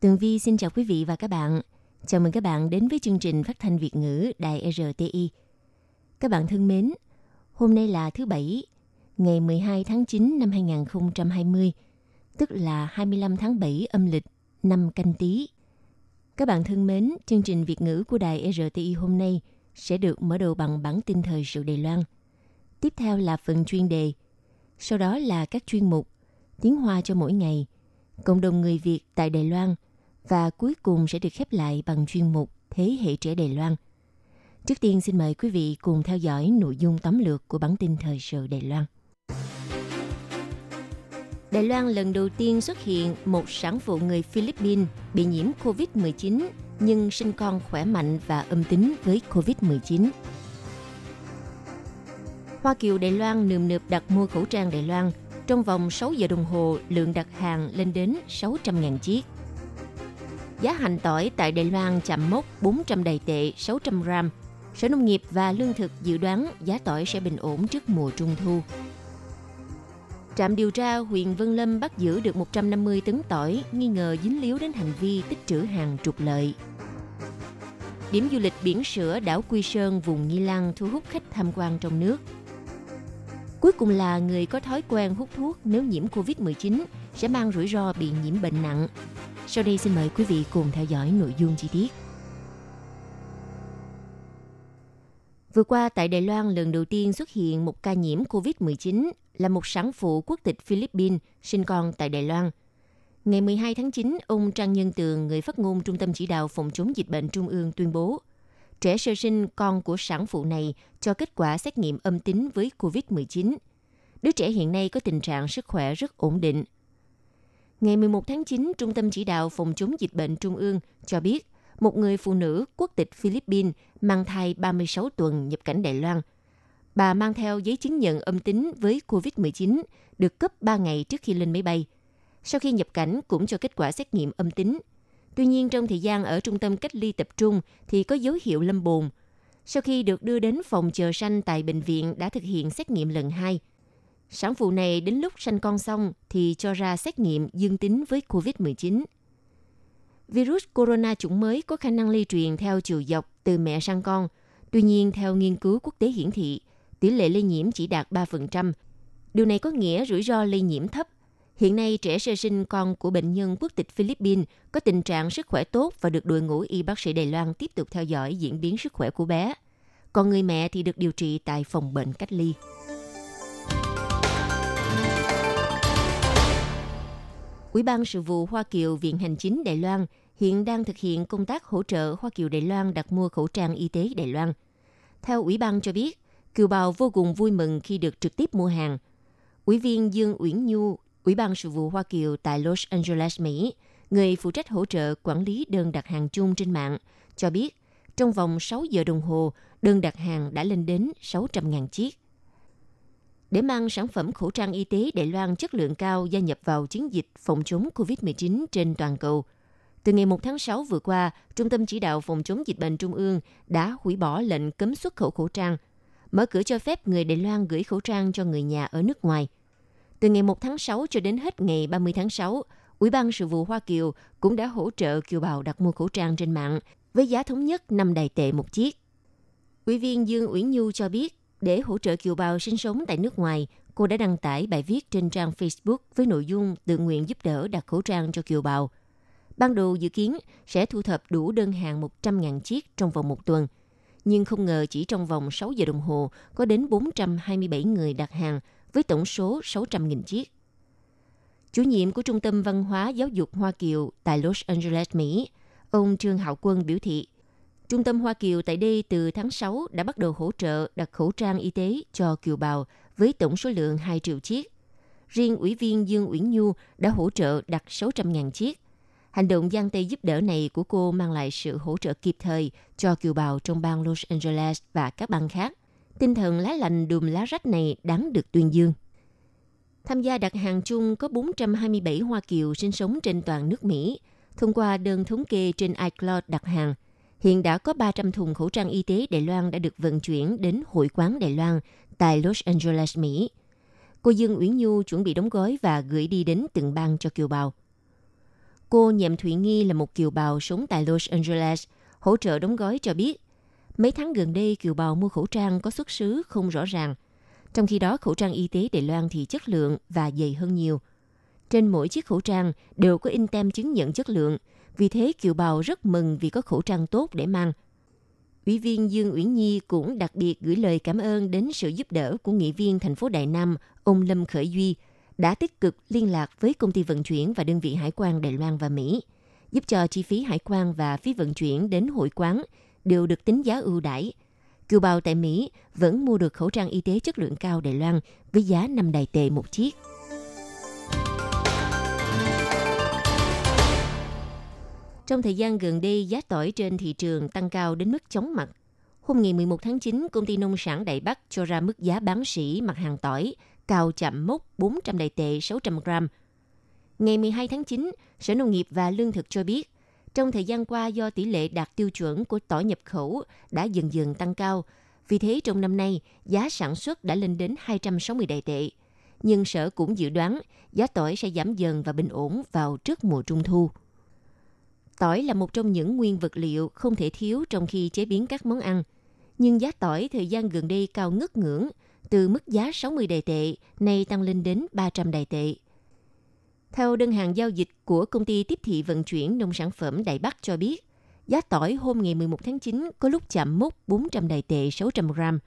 Tường Vi xin chào quý vị và các bạn. Chào mừng các bạn đến với chương trình phát thanh Việt ngữ Đài RTI. Các bạn thân mến, hôm nay là thứ Bảy, ngày 12 tháng 9 năm 2020, tức là 25 tháng 7 âm lịch, năm Canh Tý. Các bạn thân mến, chương trình Việt ngữ của Đài RTI hôm nay sẽ được mở đầu bằng bản tin thời sự Đài Loan. Tiếp theo là phần chuyên đề, sau đó là các chuyên mục Tiếng Hoa cho mỗi ngày, cộng đồng người Việt tại Đài Loan, và cuối cùng sẽ được khép lại bằng chuyên mục Thế hệ trẻ Đài Loan. Trước tiên xin mời quý vị cùng theo dõi nội dung tóm lược của bản tin thời sự Đài Loan. Đài Loan lần đầu tiên xuất hiện một sản phụ người Philippines bị nhiễm COVID-19 nhưng sinh con khỏe mạnh và âm tính với COVID-19. Hoa kiều Đài Loan nườm nượp đặt mua khẩu trang Đài Loan. Trong vòng 6 giờ đồng hồ, lượng đặt hàng lên đến 600.000 chiếc. Giá hành tỏi tại Đài Loan chạm mốc 400 Đài tệ 600 gram. Sở Nông nghiệp và Lương thực dự đoán giá tỏi sẽ bình ổn trước mùa trung thu. Trạm điều tra huyện Vân Lâm bắt giữ được 150 tấn tỏi nghi ngờ dính líu đến hành vi tích trữ hàng trục lợi. Điểm du lịch biển sữa đảo Quy Sơn vùng Nghi Lan thu hút khách tham quan trong nước. Cuối cùng là người có thói quen hút thuốc nếu nhiễm COVID-19 sẽ mang rủi ro bị nhiễm bệnh nặng. Sau đây xin mời quý vị cùng theo dõi nội dung chi tiết. Vừa qua tại Đài Loan lần đầu tiên xuất hiện một ca nhiễm COVID-19 là một sản phụ quốc tịch Philippines sinh con tại Đài Loan. Ngày 12 tháng 9, ông Trang Nhân Tường, người phát ngôn Trung tâm Chỉ đạo Phòng chống dịch bệnh Trung ương tuyên bố trẻ sơ sinh con của sản phụ này cho kết quả xét nghiệm âm tính với COVID-19. Đứa trẻ hiện nay có tình trạng sức khỏe rất ổn định. Ngày 11 tháng 9, Trung tâm Chỉ đạo Phòng chống dịch bệnh Trung ương cho biết một người phụ nữ quốc tịch Philippines mang thai 36 tuần nhập cảnh Đài Loan. Bà mang theo giấy chứng nhận âm tính với COVID-19 được cấp 3 ngày trước khi lên máy bay. Sau khi nhập cảnh cũng cho kết quả xét nghiệm âm tính. Tuy nhiên, trong thời gian ở trung tâm cách ly tập trung thì có dấu hiệu lâm bồn. Sau khi được đưa đến phòng chờ sanh tại bệnh viện đã thực hiện xét nghiệm lần 2. Sản phụ này đến lúc sanh con xong thì cho ra xét nghiệm dương tính với COVID-19. Virus corona chủng mới có khả năng lây truyền theo chiều dọc từ mẹ sang con. Tuy nhiên, theo nghiên cứu quốc tế hiển thị, tỷ lệ lây nhiễm chỉ đạt 3%. Điều này có nghĩa rủi ro lây nhiễm thấp. Hiện nay, trẻ sơ sinh con của bệnh nhân quốc tịch Philippines có tình trạng sức khỏe tốt và được đội ngũ y bác sĩ Đài Loan tiếp tục theo dõi diễn biến sức khỏe của bé. Còn người mẹ thì được điều trị tại phòng bệnh cách ly. Ủy ban sự vụ Hoa Kiều Viện Hành chính Đài Loan hiện đang thực hiện công tác hỗ trợ Hoa Kiều Đài Loan đặt mua khẩu trang y tế Đài Loan. Theo Ủy ban cho biết, kiều bào vô cùng vui mừng khi được trực tiếp mua hàng. Ủy viên Dương Uyển Nhu, Ủy ban sự vụ Hoa Kiều tại Los Angeles, Mỹ, người phụ trách hỗ trợ quản lý đơn đặt hàng chung trên mạng, cho biết trong vòng 6 giờ đồng hồ, đơn đặt hàng đã lên đến 600.000 chiếc. Để mang sản phẩm khẩu trang y tế Đài Loan chất lượng cao gia nhập vào chiến dịch phòng chống COVID-19 trên toàn cầu, từ ngày 1 tháng 6 vừa qua, Trung tâm Chỉ đạo Phòng chống dịch bệnh Trung ương đã hủy bỏ lệnh cấm xuất khẩu khẩu trang, mở cửa cho phép người Đài Loan gửi khẩu trang cho người nhà ở nước ngoài. Từ ngày 1 tháng 6 cho đến hết ngày 30 tháng 6, Ủy ban sự vụ Hoa Kiều cũng đã hỗ trợ kiều bào đặt mua khẩu trang trên mạng với giá thống nhất 5 Đài tệ một chiếc. Ủy viên Dương Uyển Nhu cho biết, để hỗ trợ kiều bào sinh sống tại nước ngoài, cô đã đăng tải bài viết trên trang Facebook với nội dung tự nguyện giúp đỡ đặt khẩu trang cho kiều bào. Ban đầu dự kiến sẽ thu thập đủ đơn hàng 100.000 chiếc trong vòng một tuần. Nhưng không ngờ chỉ trong vòng 6 giờ đồng hồ có đến 427 người đặt hàng, với tổng số 600.000 chiếc. Chủ nhiệm của Trung tâm Văn hóa Giáo dục Hoa Kiều tại Los Angeles, Mỹ, ông Trương Hạo Quân biểu thị, Trung tâm Hoa Kiều tại đây từ tháng 6 đã bắt đầu hỗ trợ đặt khẩu trang y tế cho kiều bào với tổng số lượng 2 triệu chiếc. Riêng Ủy viên Dương Uyển Nhu đã hỗ trợ đặt 600.000 chiếc. Hành động giang tay giúp đỡ này của cô mang lại sự hỗ trợ kịp thời cho kiều bào trong bang Los Angeles và các bang khác. Tinh thần lá lành đùm lá rách này đáng được tuyên dương. Tham gia đặt hàng chung có 427 Hoa Kiều sinh sống trên toàn nước Mỹ. Thông qua đơn thống kê trên iCloud đặt hàng, hiện đã có 300 thùng khẩu trang y tế Đài Loan đã được vận chuyển đến Hội quán Đài Loan tại Los Angeles, Mỹ. Cô Dương Uyển Nhu chuẩn bị đóng gói và gửi đi đến từng bang cho kiều bào. Cô Nhậm Thủy Nghi là một kiều bào sống tại Los Angeles, hỗ trợ đóng gói cho biết, mấy tháng gần đây kiều bào mua khẩu trang có xuất xứ không rõ ràng. Trong khi đó, khẩu trang y tế Đài Loan thì chất lượng và dày hơn nhiều. Trên mỗi chiếc khẩu trang đều có in tem chứng nhận chất lượng, vì thế kiều bào rất mừng vì có khẩu trang tốt để mang. Ủy viên Dương Uyển Nhi cũng đặc biệt gửi lời cảm ơn đến sự giúp đỡ của nghị viên thành phố Đài Nam, ông Lâm Khởi Duy, đã tích cực liên lạc với công ty vận chuyển và đơn vị hải quan Đài Loan và Mỹ, giúp cho chi phí hải quan và phí vận chuyển đến hội quán đều được tính giá ưu đãi. Kiều bào tại Mỹ vẫn mua được khẩu trang y tế chất lượng cao Đài Loan với giá 5 Đài tệ một chiếc. Trong thời gian gần đây, giá tỏi trên thị trường tăng cao đến mức chóng mặt. Hôm ngày 11 tháng 9, công ty nông sản Đài Bắc cho ra mức giá bán sỉ mặt hàng tỏi cao chạm mốc 400 Đài tệ 600 gram. Ngày 12 tháng 9, Sở Nông nghiệp và Lương thực cho biết, trong thời gian qua do tỷ lệ đạt tiêu chuẩn của tỏi nhập khẩu đã dần dần tăng cao, vì thế trong năm nay giá sản xuất đã lên đến 260 Đài tệ. Nhưng Sở cũng dự đoán giá tỏi sẽ giảm dần và bình ổn vào trước mùa trung thu. Tỏi là một trong những nguyên vật liệu không thể thiếu trong khi chế biến các món ăn. Nhưng giá tỏi thời gian gần đây cao ngất ngưỡng, từ mức giá 60 Đài tệ, nay tăng lên đến 300 Đài tệ. Theo đơn hàng giao dịch của công ty tiếp thị vận chuyển nông sản phẩm Đài Bắc cho biết, giá tỏi hôm ngày 11 tháng 9 có lúc chạm mốc 400 Đài tệ 600 gram.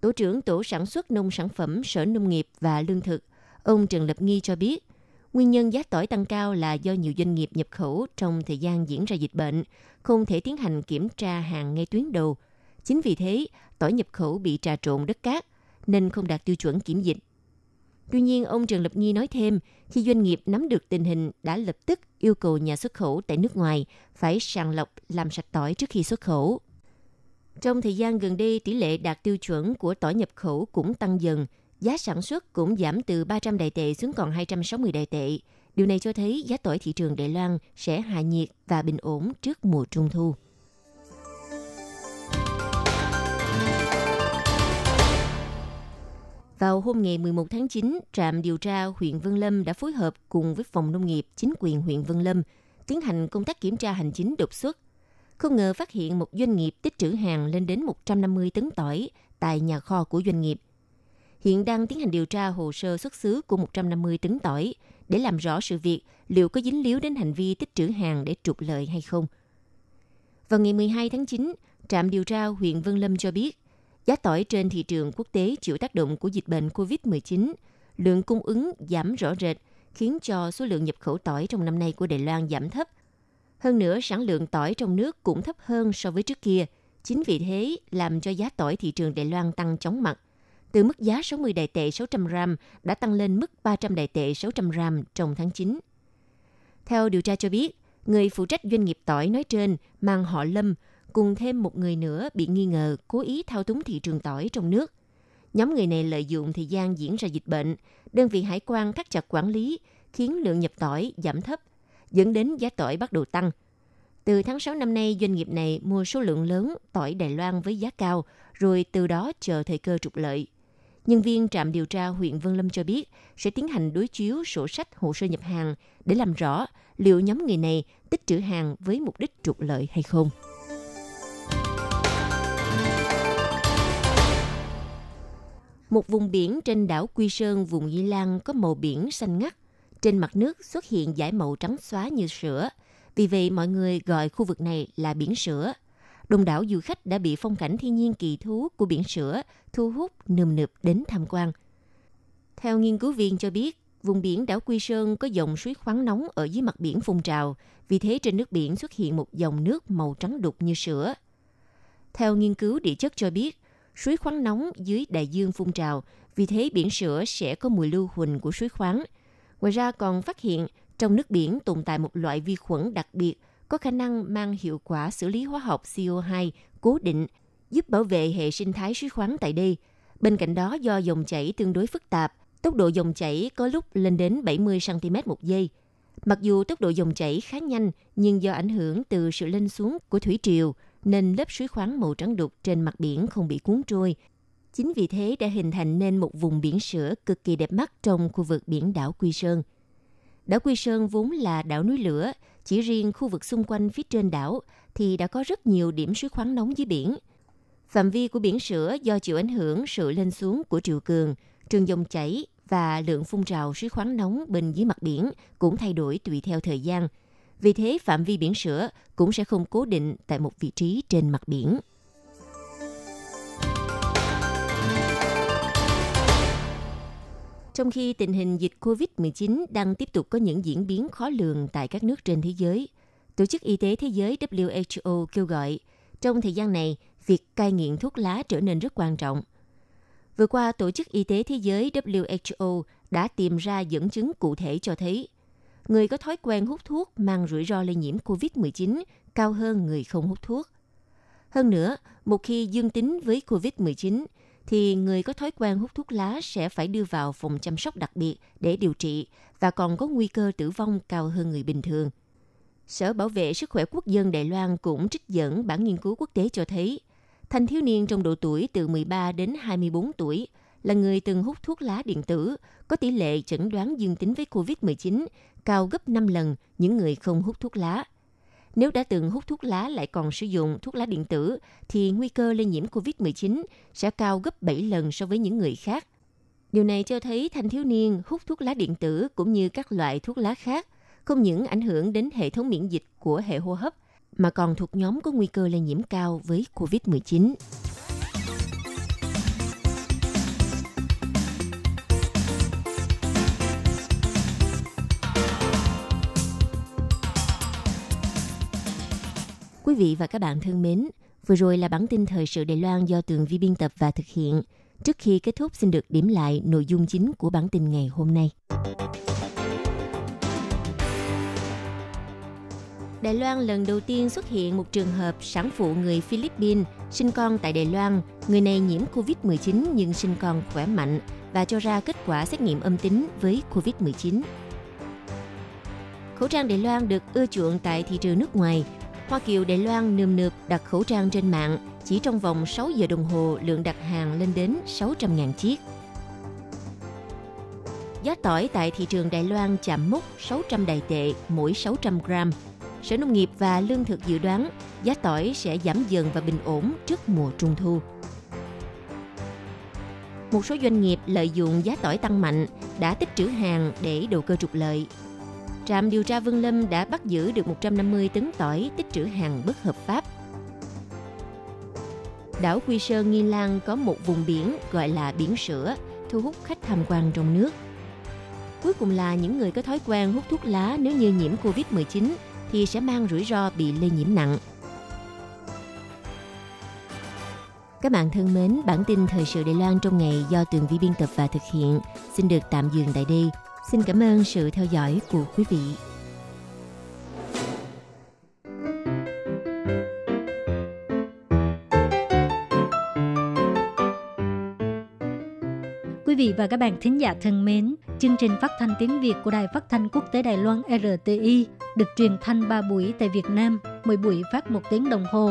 Tổ trưởng Tổ sản xuất nông sản phẩm Sở Nông nghiệp và Lương thực, ông Trần Lập Nghi cho biết, nguyên nhân giá tỏi tăng cao là do nhiều doanh nghiệp nhập khẩu trong thời gian diễn ra dịch bệnh, không thể tiến hành kiểm tra hàng ngay tuyến đầu. Chính vì thế, tỏi nhập khẩu bị trà trộn đất cát, nên không đạt tiêu chuẩn kiểm dịch. Tuy nhiên, ông Trần Lập Nghi nói thêm, khi doanh nghiệp nắm được tình hình đã lập tức yêu cầu nhà xuất khẩu tại nước ngoài phải sàng lọc làm sạch tỏi trước khi xuất khẩu. Trong thời gian gần đây, tỷ lệ đạt tiêu chuẩn của tỏi nhập khẩu cũng tăng dần. Giá sản xuất cũng giảm từ 300 Đài tệ xuống còn 260 Đài tệ. Điều này cho thấy giá tỏi thị trường Đài Loan sẽ hạ nhiệt và bình ổn trước mùa trung thu. Vào hôm ngày 11 tháng 9, trạm điều tra huyện Vân Lâm đã phối hợp cùng với Phòng Nông nghiệp, chính quyền huyện Vân Lâm tiến hành công tác kiểm tra hành chính đột xuất. Không ngờ phát hiện một doanh nghiệp tích trữ hàng lên đến 150 tấn tỏi tại nhà kho của doanh nghiệp. Hiện đang tiến hành điều tra hồ sơ xuất xứ của 150 tấn tỏi để làm rõ sự việc liệu có dính líu đến hành vi tích trữ hàng để trục lợi hay không. Vào ngày 12 tháng 9, trạm điều tra huyện Vân Lâm cho biết, giá tỏi trên thị trường quốc tế chịu tác động của dịch bệnh COVID-19, lượng cung ứng giảm rõ rệt, khiến cho số lượng nhập khẩu tỏi trong năm nay của Đài Loan giảm thấp. Hơn nữa, sản lượng tỏi trong nước cũng thấp hơn so với trước kia, chính vì thế làm cho giá tỏi thị trường Đài Loan tăng chóng mặt. Từ mức giá 60 Đài tệ 600 gram đã tăng lên mức 300 Đài tệ 600 gram trong tháng 9. Theo điều tra cho biết, người phụ trách doanh nghiệp tỏi nói trên mang họ Lâm, cùng thêm một người nữa bị nghi ngờ cố ý thao túng thị trường tỏi trong nước. Nhóm người này lợi dụng thời gian diễn ra dịch bệnh, đơn vị hải quan thắt chặt quản lý, khiến lượng nhập tỏi giảm thấp, dẫn đến giá tỏi bắt đầu tăng. Từ tháng 6 năm nay, doanh nghiệp này mua số lượng lớn tỏi Đài Loan với giá cao, rồi từ đó chờ thời cơ trục lợi. Nhân viên trạm điều tra huyện Vân Lâm cho biết sẽ tiến hành đối chiếu sổ sách hồ sơ nhập hàng để làm rõ liệu nhóm người này tích trữ hàng với mục đích trục lợi hay không. Một vùng biển trên đảo Quy Sơn, vùng Di Lan có màu biển xanh ngắt. Trên mặt nước xuất hiện dải màu trắng xóa như sữa. Vì vậy, mọi người gọi khu vực này là biển sữa. Đông đảo du khách đã bị phong cảnh thiên nhiên kỳ thú của biển sữa thu hút nườm nượp đến tham quan. Theo nghiên cứu viên cho biết, vùng biển đảo Quy Sơn có dòng suối khoáng nóng ở dưới mặt biển phun trào, vì thế trên nước biển xuất hiện một dòng nước màu trắng đục như sữa. Theo nghiên cứu địa chất cho biết, suối khoáng nóng dưới đại dương phun trào, vì thế biển sữa sẽ có mùi lưu huỳnh của suối khoáng. Ngoài ra còn phát hiện Trong nước biển tồn tại một loại vi khuẩn đặc biệt có khả năng mang hiệu quả xử lý hóa học CO2 cố định, giúp bảo vệ hệ sinh thái suối khoáng tại đây. Bên cạnh đó, do dòng chảy tương đối phức tạp, tốc độ dòng chảy có lúc lên đến 70 cm một giây. Mặc dù tốc độ dòng chảy khá nhanh, nhưng do ảnh hưởng từ sự lên xuống của thủy triều, nên lớp suối khoáng màu trắng đục trên mặt biển không bị cuốn trôi. Chính vì thế đã hình thành nên một vùng biển sữa cực kỳ đẹp mắt trong khu vực biển đảo Quy Sơn. Đảo Quy Sơn vốn là đảo núi lửa, chỉ riêng khu vực xung quanh phía trên đảo thì đã có rất nhiều điểm suối khoáng nóng dưới biển. Phạm vi của biển sữa do chịu ảnh hưởng sự lên xuống của triều cường, trường dòng chảy và lượng phun trào suối khoáng nóng bên dưới mặt biển cũng thay đổi tùy theo thời gian. Vì thế, phạm vi biển sữa cũng sẽ không cố định tại một vị trí trên mặt biển. Trong khi tình hình dịch COVID-19 đang tiếp tục có những diễn biến khó lường tại các nước trên thế giới, Tổ chức Y tế Thế giới WHO kêu gọi, trong thời gian này, việc cai nghiện thuốc lá trở nên rất quan trọng. Vừa qua, Tổ chức Y tế Thế giới WHO đã tìm ra dẫn chứng cụ thể cho thấy người có thói quen hút thuốc mang rủi ro lây nhiễm COVID-19 cao hơn người không hút thuốc. Hơn nữa, một khi dương tính với COVID-19, thì người có thói quen hút thuốc lá sẽ phải đưa vào phòng chăm sóc đặc biệt để điều trị và còn có nguy cơ tử vong cao hơn người bình thường. Sở Bảo vệ Sức khỏe Quốc dân Đài Loan cũng trích dẫn bản nghiên cứu quốc tế cho thấy, thanh thiếu niên trong độ tuổi từ 13 đến 24 tuổi là người từng hút thuốc lá điện tử, có tỷ lệ chẩn đoán dương tính với COVID-19 cao gấp 5 lần những người không hút thuốc lá. Nếu đã từng hút thuốc lá lại còn sử dụng thuốc lá điện tử, thì nguy cơ lây nhiễm COVID-19 sẽ cao gấp 7 lần so với những người khác. Điều này cho thấy thanh thiếu niên hút thuốc lá điện tử cũng như các loại thuốc lá khác không những ảnh hưởng đến hệ thống miễn dịch của hệ hô hấp, mà còn thuộc nhóm có nguy cơ lây nhiễm cao với COVID-19. Quý vị và các bạn thân mến, vừa rồi là bản tin thời sự Đài Loan do Tường Vi biên tập và thực hiện. Trước khi kết thúc, xin được điểm lại nội dung chính của bản tin ngày hôm nay. Đài Loan lần đầu tiên xuất hiện một trường hợp sản phụ người Philippines sinh con tại Đài Loan. Người này nhiễm COVID-19 nhưng sinh con khỏe mạnh và cho ra kết quả xét nghiệm âm tính với COVID-19. Khẩu trang Đài Loan được ưa chuộng tại thị trường nước ngoài. Hoa kiều Đài Loan nườm nượp đặt khẩu trang trên mạng. Chỉ trong vòng 6 giờ đồng hồ, lượng đặt hàng lên đến 600.000 chiếc. Giá tỏi tại thị trường Đài Loan chạm mốc 600 Đài tệ mỗi 600 gram. Sở Nông nghiệp và Lương thực dự đoán giá tỏi sẽ giảm dần và bình ổn trước mùa trung thu. Một số doanh nghiệp lợi dụng giá tỏi tăng mạnh đã tích trữ hàng để đầu cơ trục lợi. Trạm điều tra Vân Lâm đã bắt giữ được 150 tấn tỏi tích trữ hàng bất hợp pháp. Đảo Quy Sơn Nghi Lan có một vùng biển gọi là biển sữa, thu hút khách tham quan trong nước. Cuối cùng là những người có thói quen hút thuốc lá nếu như nhiễm COVID-19 thì sẽ mang rủi ro bị lây nhiễm nặng. Các bạn thân mến, bản tin thời sự Đài Loan trong ngày do Tường Vi biên tập và thực hiện xin được tạm dừng tại đây. Xin cảm ơn sự theo dõi của quý vị. Quý vị và các bạn thính giả thân mến, chương trình phát thanh tiếng Việt của Đài Phát thanh Quốc tế Đài Loan RTI được truyền thanh 3 buổi tại Việt Nam, mỗi buổi phát 1 tiếng đồng hồ.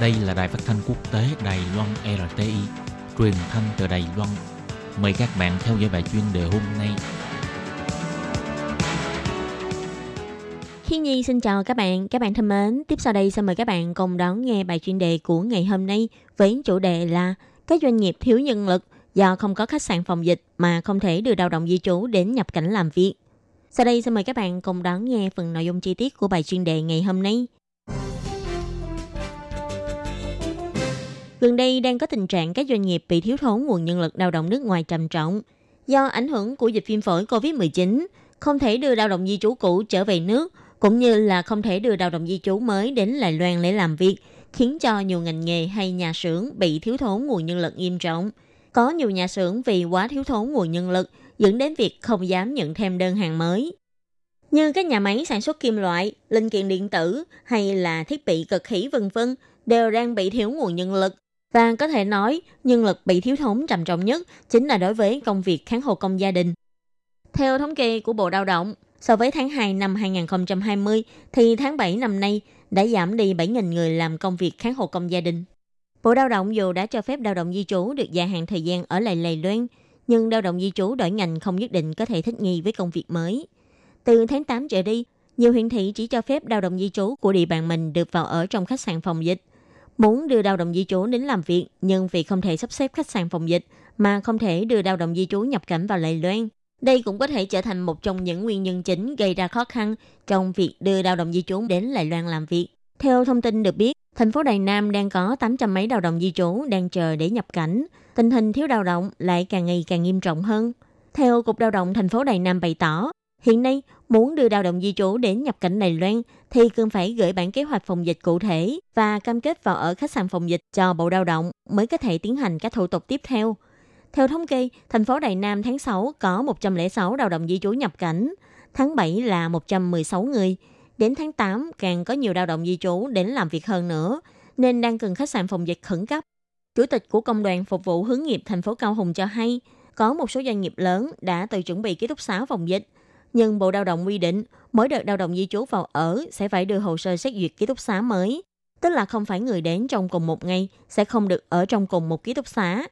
Đây là đài phát thanh quốc tế Đài Loan RTI, truyền thanh từ Đài Loan. Mời các bạn theo dõi bài chuyên đề hôm nay. Hiến Nhi xin chào các bạn thân mến. Tiếp sau đây xin mời các bạn cùng đón nghe bài chuyên đề của ngày hôm nay với chủ đề là các doanh nghiệp thiếu nhân lực do không có khách sạn phòng dịch mà không thể đưa lao động di trú đến nhập cảnh làm việc. Sau đây xin mời các bạn cùng đón nghe phần nội dung chi tiết của bài chuyên đề ngày hôm nay. Gần đây đang có tình trạng các doanh nghiệp bị thiếu thốn nguồn nhân lực lao động nước ngoài trầm trọng. Do ảnh hưởng của dịch viêm phổi COVID-19, không thể đưa lao động di trú cũ trở về nước, cũng như là không thể đưa lao động di trú mới đến Đài Loan để làm việc, khiến cho nhiều ngành nghề hay nhà xưởng bị thiếu thốn nguồn nhân lực nghiêm trọng. Có nhiều nhà xưởng vì quá thiếu thốn nguồn nhân lực, dẫn đến việc không dám nhận thêm đơn hàng mới. Như các nhà máy sản xuất kim loại, linh kiện điện tử hay là thiết bị cực khí v.v. đều đang bị thiếu nguồn nhân lực. Và có thể nói, nhân lực bị thiếu thốn trầm trọng nhất chính là đối với công việc kháng hộ công gia đình. Theo thống kê của Bộ Lao động, so với tháng 2 năm 2020 thì tháng 7 năm nay đã giảm đi 7.000 người làm công việc kháng hộ công gia đình. Bộ Lao động dù đã cho phép lao động di trú được gia hạn thời gian ở lại Đài Loan, nhưng lao động di trú đổi ngành không nhất định có thể thích nghi với công việc mới. Từ tháng 8 trở đi, nhiều huyện thị chỉ cho phép lao động di trú của địa bàn mình được vào ở trong khách sạn phòng dịch. Muốn đưa lao động di trú đến làm việc, nhưng vì không thể sắp xếp khách sạn phòng dịch mà không thể đưa lao động di trú nhập cảnh vào Đài Loan. Đây cũng có thể trở thành một trong những nguyên nhân chính gây ra khó khăn trong việc đưa lao động di trú đến Đài Loan làm việc. Theo thông tin được biết, thành phố Đài Nam đang có 800 mấy lao động di trú đang chờ để nhập cảnh. Tình hình thiếu lao động lại càng ngày càng nghiêm trọng hơn. Theo Cục Lao động thành phố Đài Nam bày tỏ, hiện nay muốn đưa lao động di trú đến nhập cảnh Đài Loan thì cần phải gửi bản kế hoạch phòng dịch cụ thể và cam kết vào ở khách sạn phòng dịch cho Bộ Lao động mới có thể tiến hành các thủ tục tiếp theo. Theo thống kê, thành phố Đài Nam tháng 6 có 106 lao động di trú nhập cảnh, tháng 7 là 116 người. Đến tháng 8 càng có nhiều lao động di trú đến làm việc hơn nữa, nên đang cần khách sạn phòng dịch khẩn cấp. Chủ tịch của Công đoàn Phục vụ Hướng nghiệp thành phố Cao Hùng cho hay, có một số doanh nghiệp lớn đã tự chuẩn bị ký túc xá phòng dịch. Nhưng Bộ Lao động quy định, mỗi đợt lao động di trú vào ở sẽ phải đưa hồ sơ xét duyệt ký túc xá mới. Tức là không phải người đến trong cùng một ngày sẽ không được ở trong cùng một ký túc xá.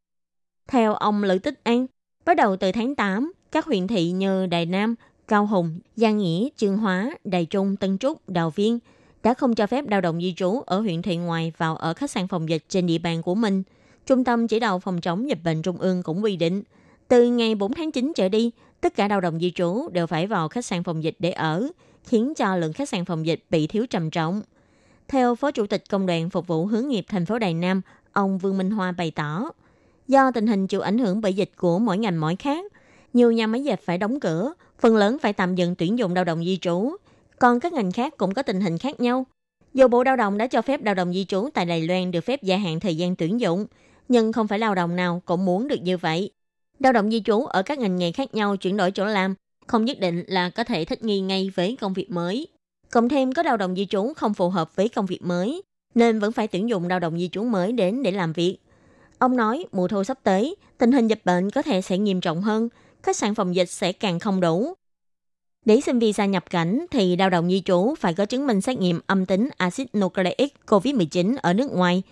Theo ông Lữ Tích An, bắt đầu từ tháng 8, các huyện thị như Đài Nam, Cao Hùng, Gia Nghĩa, Chương Hóa, Đài Trung, Tân Trúc, Đào Viên đã không cho phép lao động di trú ở huyện thị ngoài vào ở khách sạn phòng dịch trên địa bàn của mình. Trung tâm Chỉ đạo Phòng chống dịch bệnh Trung ương cũng quy định, từ ngày 4 tháng 9 trở đi, tất cả lao động di trú đều phải vào khách sạn phòng dịch để ở, khiến cho lượng khách sạn phòng dịch bị thiếu trầm trọng. Theo Phó Chủ tịch Công đoàn Phục vụ Hướng nghiệp thành phố Đài Nam, ông Vương Minh Hoa bày tỏ, do tình hình chịu ảnh hưởng bởi dịch của mỗi ngành mỗi khác, nhiều nhà máy dệt phải đóng cửa, phần lớn phải tạm dừng tuyển dụng lao động di trú. Còn các ngành khác cũng có tình hình khác nhau. Dù Bộ Lao động đã cho phép lao động di trú tại Đài Loan được phép gia hạn thời gian tuyển dụng, nhưng không phải lao động nào cũng muốn được như vậy. Lao động di trú ở các ngành nghề khác nhau chuyển đổi chỗ làm, không nhất định là có thể thích nghi ngay với công việc mới. Cộng thêm có lao động di trú không phù hợp với công việc mới, nên vẫn phải tuyển dụng lao động di trú mới đến để làm việc. Ông nói mùa thu sắp tới, tình hình dịch bệnh có thể sẽ nghiêm trọng hơn, khách sạn phòng dịch sẽ càng không đủ. Để xin visa nhập cảnh thì lao động di trú phải có chứng minh xét nghiệm âm tính axit nucleic COVID-19 ở nước ngoài.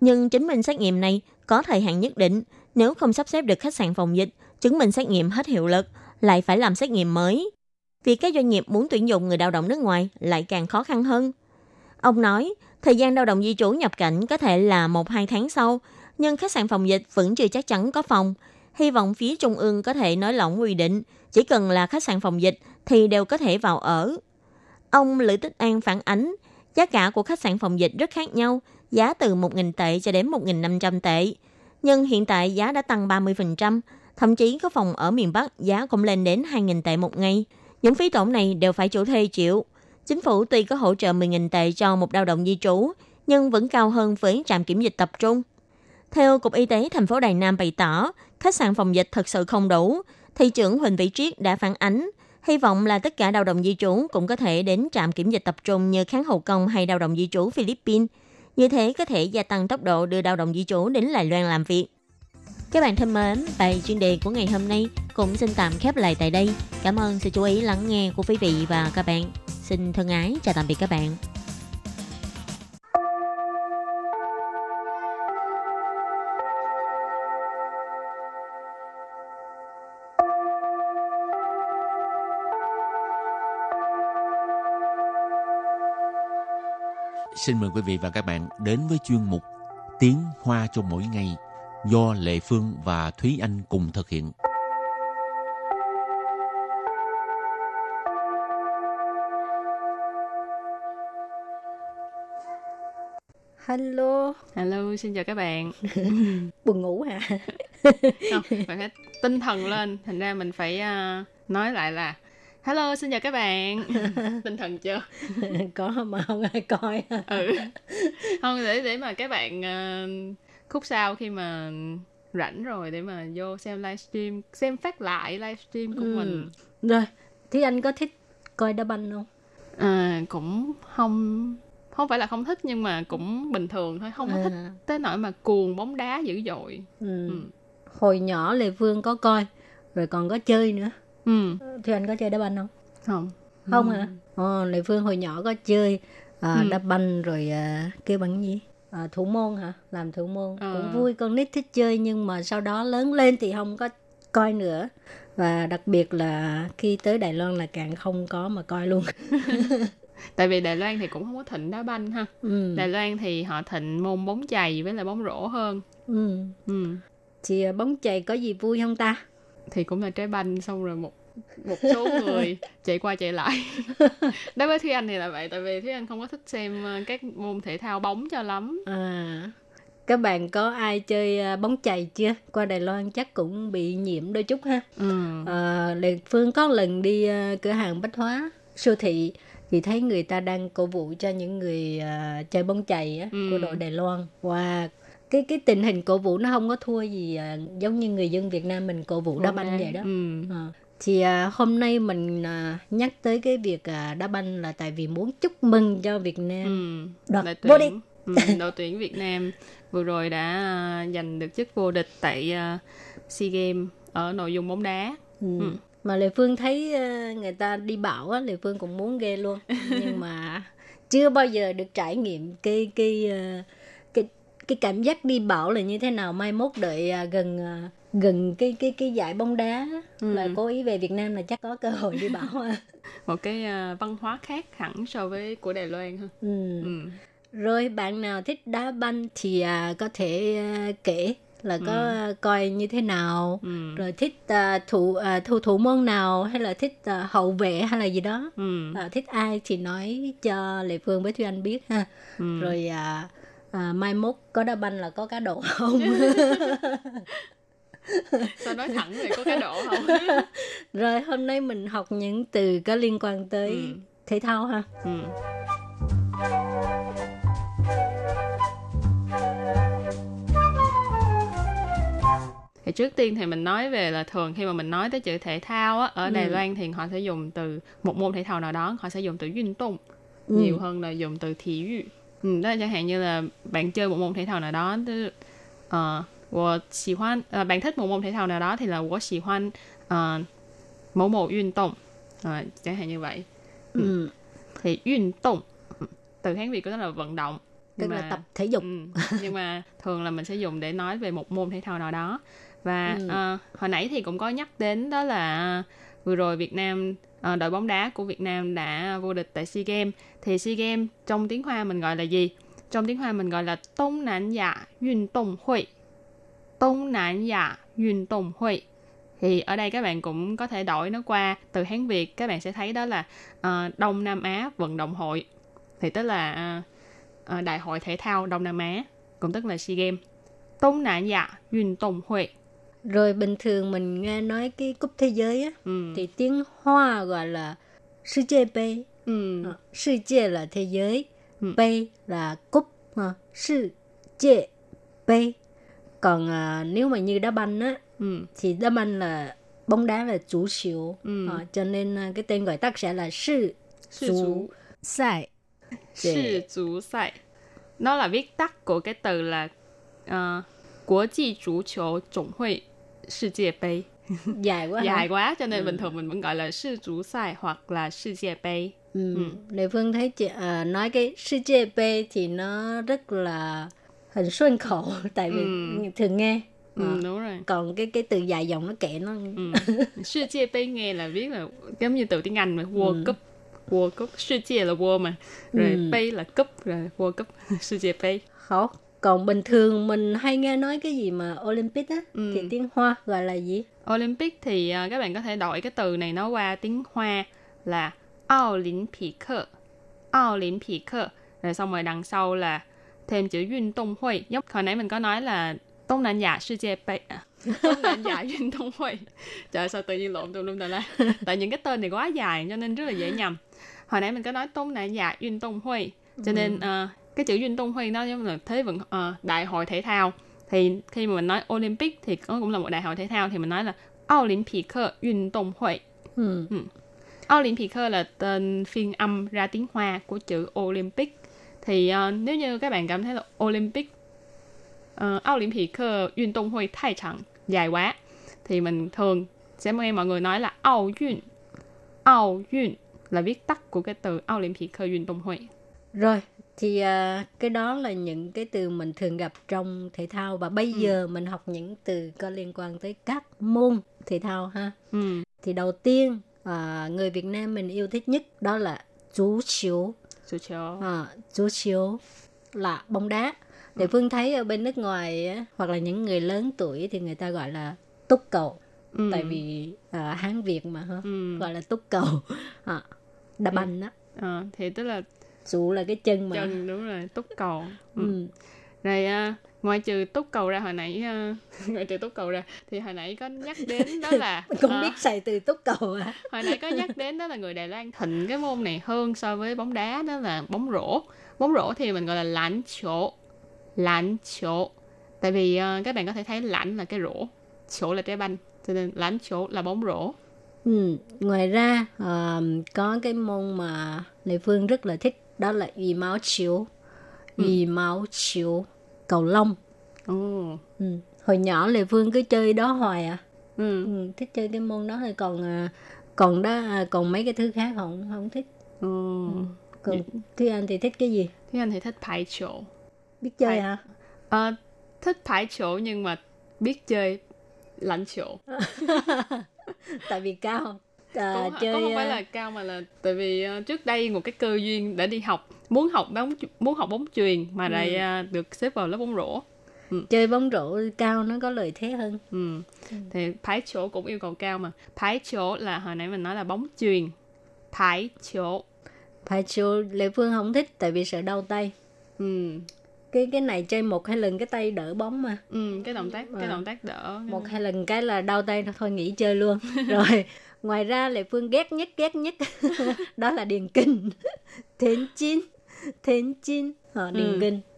Nhưng chứng minh xét nghiệm này có thời hạn nhất định, nếu không sắp xếp được khách sạn phòng dịch, chứng minh xét nghiệm hết hiệu lực, lại phải làm xét nghiệm mới. Vì các doanh nghiệp muốn tuyển dụng người lao động nước ngoài lại càng khó khăn hơn. Ông nói, thời gian lao động di trú nhập cảnh có thể là 1-2 tháng sau, nhưng khách sạn phòng dịch vẫn chưa chắc chắn có phòng. Hy vọng phía Trung ương có thể nới lỏng quy định, chỉ cần là khách sạn phòng dịch thì đều có thể vào ở. Ông Lữ Tích An phản ánh, giá cả của khách sạn phòng dịch rất khác nhau, giá từ 1.000 tệ cho đến 1.500 tệ. Nhưng hiện tại giá đã tăng 30%, thậm chí có phòng ở miền Bắc giá cũng lên đến 2.000 tệ một ngày. Những phí tổn này đều phải chủ thuê chịu. Chính phủ tuy có hỗ trợ 10.000 tệ cho một lao động di trú, nhưng vẫn cao hơn với trạm kiểm dịch tập trung. Theo Cục Y tế thành phố Đài Nam bày tỏ, khách sạn phòng dịch thật sự không đủ. Thị trưởng Huỳnh Vĩ Triết đã phản ánh, hy vọng là tất cả lao động di trú cũng có thể đến trạm kiểm dịch tập trung như kháng hộ công hay lao động di trú Philippines. Như thế có thể gia tăng tốc độ đưa lao động di trú đến Đài Loan làm việc. Các bạn thân mến, bài chuyên đề của ngày hôm nay cũng xin tạm khép lại tại đây. Cảm ơn sự chú ý lắng nghe của quý vị và các bạn. Xin thân ái chào tạm biệt các bạn. xin mời quý vị và các bạn đến với chuyên mục Tiếng Hoa cho mỗi ngày do Lệ Phương và Thúy Anh cùng thực hiện. Hello, xin chào các bạn. Buồn ngủ hả? Không, bạn hãy tinh thần lên. Thành ra mình phải nói lại là hello, xin chào các bạn. Tinh thần chưa? Có mà không ai coi. Không, để mà các bạn khúc sau khi mà rảnh rồi để mà vô xem livestream, xem phát lại livestream của mình. Rồi, Thúy Anh có thích coi đá banh không? Cũng không phải là không thích, nhưng mà cũng bình thường thôi, không có thích tới nỗi mà cuồng bóng đá dữ dội. Hồi nhỏ Lê Phương có coi, rồi còn có chơi nữa. Thúy Anh có chơi đá banh không? Không hả? Lệ Phương hồi nhỏ có chơi đá banh rồi kêu bằng gì? Thủ môn hả? Làm thủ môn. Cũng vui, con nít thích chơi, nhưng mà sau đó lớn lên thì không có coi nữa. Và đặc biệt là khi tới Đài Loan là càng không có mà coi luôn. Tại vì Đài Loan thì cũng không có thịnh đá banh ha. Đài Loan thì họ thịnh môn bóng chày với là bóng rổ hơn. Thì bóng chày có gì vui không ta? Thì cũng là trái banh, xong rồi một số người chạy qua chạy lại. Đối với Thúy Anh thì là vậy, tại vì Thúy Anh không có thích xem các môn thể thao bóng cho lắm. Các bạn có ai chơi bóng chày chưa? Qua Đài Loan chắc cũng bị nhiễm đôi chút ha. Lệ Phương có lần đi cửa hàng bách hóa, siêu thị, thì thấy người ta đang cổ vũ cho những người chơi bóng chày á, của đội Đài Loan. Wow, cái tình hình cổ vũ nó không có thua gì giống như người dân Việt Nam mình cổ vũ đá banh vậy đó. Thì hôm nay mình nhắc tới cái việc đá banh là tại vì muốn chúc mừng cho Việt Nam đoạt vô địch. Đội tuyển Việt Nam vừa rồi đã giành được chức vô địch tại SEA Games ở nội dung bóng đá. Mà Lệ Phương thấy người ta đi bão á, Lệ Phương cũng muốn ghê luôn. Nhưng mà chưa bao giờ được trải nghiệm cái cảm giác đi bão là như thế nào. Mai mốt đợi gần cái giải bóng đá là cố ý về Việt Nam là chắc có cơ hội đi bão. Một cái văn hóa khác hẳn so với của Đài Loan ha. Rồi bạn nào thích đá banh thì có thể kể là có coi như thế nào, rồi thích thủ môn nào, hay là thích hậu vệ hay là gì đó, thích ai thì nói cho Lệ Phương với Thúy Anh biết ha. Rồi mai mốt có đá banh là có cá độ không? Sao nói thẳng rồi, có cá độ không? Rồi hôm nay mình học những từ có liên quan tới thể thao ha. Thì trước tiên thì mình nói về là thường khi mà mình nói tới chữ thể thao á, ở Đài Loan thì họ sẽ dùng từ một môn thể thao nào đó, họ sẽ dùng từ运động nhiều hơn là dùng từ thể dục. Đó là chẳng hạn như là bạn chơi một môn thể thao nào đó, bạn thích một môn thể thao nào đó thì là 我喜欢 某某运动, chẳng hạn như vậy. Thì运动từ Hán Việt của nó là vận động, tức là tập thể dục. Nhưng mà thường là mình sẽ dùng để nói về một môn thể thao nào đó. Và hồi nãy thì cũng có nhắc đến, đó là vừa rồi Việt Nam, đội bóng đá của Việt Nam đã vô địch tại SEA Games. Thì SEA Games trong tiếng Hoa mình gọi là gì? Trong tiếng Hoa mình gọi là Đông Nam Á Vận Động Hội. Đông Nam Á Vận Động Hội. Thì ở đây các bạn cũng có thể đổi nó qua từ Hán Việt, các bạn sẽ thấy đó là Đông Nam Á Vận Động Hội. Thì tức là Đại hội thể thao Đông Nam Á, cũng tức là SEA Games. Đông Nam Á Vận Động Hội. Rồi bình thường mình nghe nói cái cúp thế giới á, thì tiếng Hoa gọi là Sư Chê Bê. Sư Chê là thế giới, Bê là cúp. Sư Chê Bê. Còn nếu mà như đá banh á, thì đá banh là bóng đá là chủ siêu. Cho nên cái tên gọi tắt sẽ là Sư Chú Sai. Sư Chú Sai. Nó là viết tắt của cái từ là Quốc Tế Chú Cầu Tổng Hội. Thế giới杯. Dài quá cho nên bình thường mình vẫn gọi là Sư Chú Sai hoặc là Thế giới杯. Lệ Phương thấy chị nói cái Thế giới杯thì nó rất là hình xuân khẩu, tại vì thường nghe. Đúng rồi. Còn cái từ dài dòng nó kệ nó. Thế giới杯nghe là viết là giống như từ tiếng Anh mà World Cup. World Cup, 世界的 World mà. Rồi Bay là Cup, rồi World Cup, 世界 Bay. Không, còn bình thường mình hay nghe nói cái gì mà Olympic á, thì tiếng Hoa gọi là gì? Olympic thì các bạn có thể đổi cái từ này nó qua tiếng Hoa là Olympic. Rồi xong rồi đằng sau là thêm chữ Yun Tông Hội. Hồi nãy mình có nói là Đông Nam Á Thế Giới杯à. Đông Nam Á Vận Động Hội. Trời sao tự nhiên lộn tùm lum tà la. Tại những cái tên này quá dài cho nên rất là dễ nhầm. Hồi nãy mình có nói Đông Nam Á Vận Động Hội. Cho nên cái chữ Vận Động Hội nó giống là thế vận đại hội thể thao. Thì khi mà mình nói Olympic thì cũng là một đại hội thể thao thì mình nói là Olympic Vận Động Hội. Olympic là tên phiên âm ra tiếng Hoa của chữ Olympic. Thì nếu như các bạn cảm thấy là Olympic Olympic Vận Động Hội Thái Tràng dài quá thì mình thường sẽ nghe mọi người nói là Ao Yun là viết tắt của cái từ Olympic Vận Động Hội. Rồi thì cái đó là những cái từ mình thường gặp trong thể thao và bây giờ mình học những từ có liên quan tới các môn thể thao ha. Thì đầu tiên người Việt Nam mình yêu thích nhất đó là Chú chiếu là bóng đá. Để Phương thấy ở bên nước ngoài hoặc là những người lớn tuổi thì người ta gọi là túc cầu. Tại vì Hán Việt mà ha, gọi là túc cầu. Đá banh đó. Thì tức là trụ là cái chân mà. Chân đúng rồi, túc cầu. Rồi ngoài trừ túc cầu ra hồi nãy thì hồi nãy có nhắc đến đó là không biết xài từ túc cầu à. Hồi nãy có nhắc đến đó là người Đài Loan thịnh cái môn này hơn so với bóng đá, đó là bóng rổ. Bóng rổ thì mình gọi là lãnh chỗ. Lãnh chỗ. Tại vì các bạn có thể thấy lãnh là cái rổ, chỗ là trái banh, cho nên lãnh chỗ là bóng rổ. Ngoài ra có cái môn mà Lệ Phương rất là thích, đó là Ủy máu chiếu, cầu lông. Hồi nhỏ Lệ Phương cứ chơi đó hoài à. Thích chơi cái môn đó. Còn mấy cái thứ khác không thích. Còn Thúy Anh thì thích cái gì? Thúy Anh thì thích bài chỗ. Biết chơi hả? Thích phải chỗ nhưng mà biết chơi lãnh chỗ. Tại vì cao. Cũng không phải là cao mà là tại vì trước đây một cái cơ duyên để đi học, muốn học bóng chuyền mà lại được xếp vào lớp bóng rổ. Chơi bóng rổ cao nó có lợi thế hơn. Thì phải chỗ cũng yêu cầu cao mà. Phải chỗ là hồi nãy mình nói là bóng chuyền. Phải chỗ Lệ Phương không thích tại vì sợ đau tay. Cái này chơi 1-2 lần cái tay đỡ bóng mà. Cái động tác đỡ. 1-2 lần cái là đau tay thôi nghỉ chơi luôn. Rồi, ngoài ra Lệ Phương ghét nhất đó là điền kinh. Thiến chín. Điền kinh.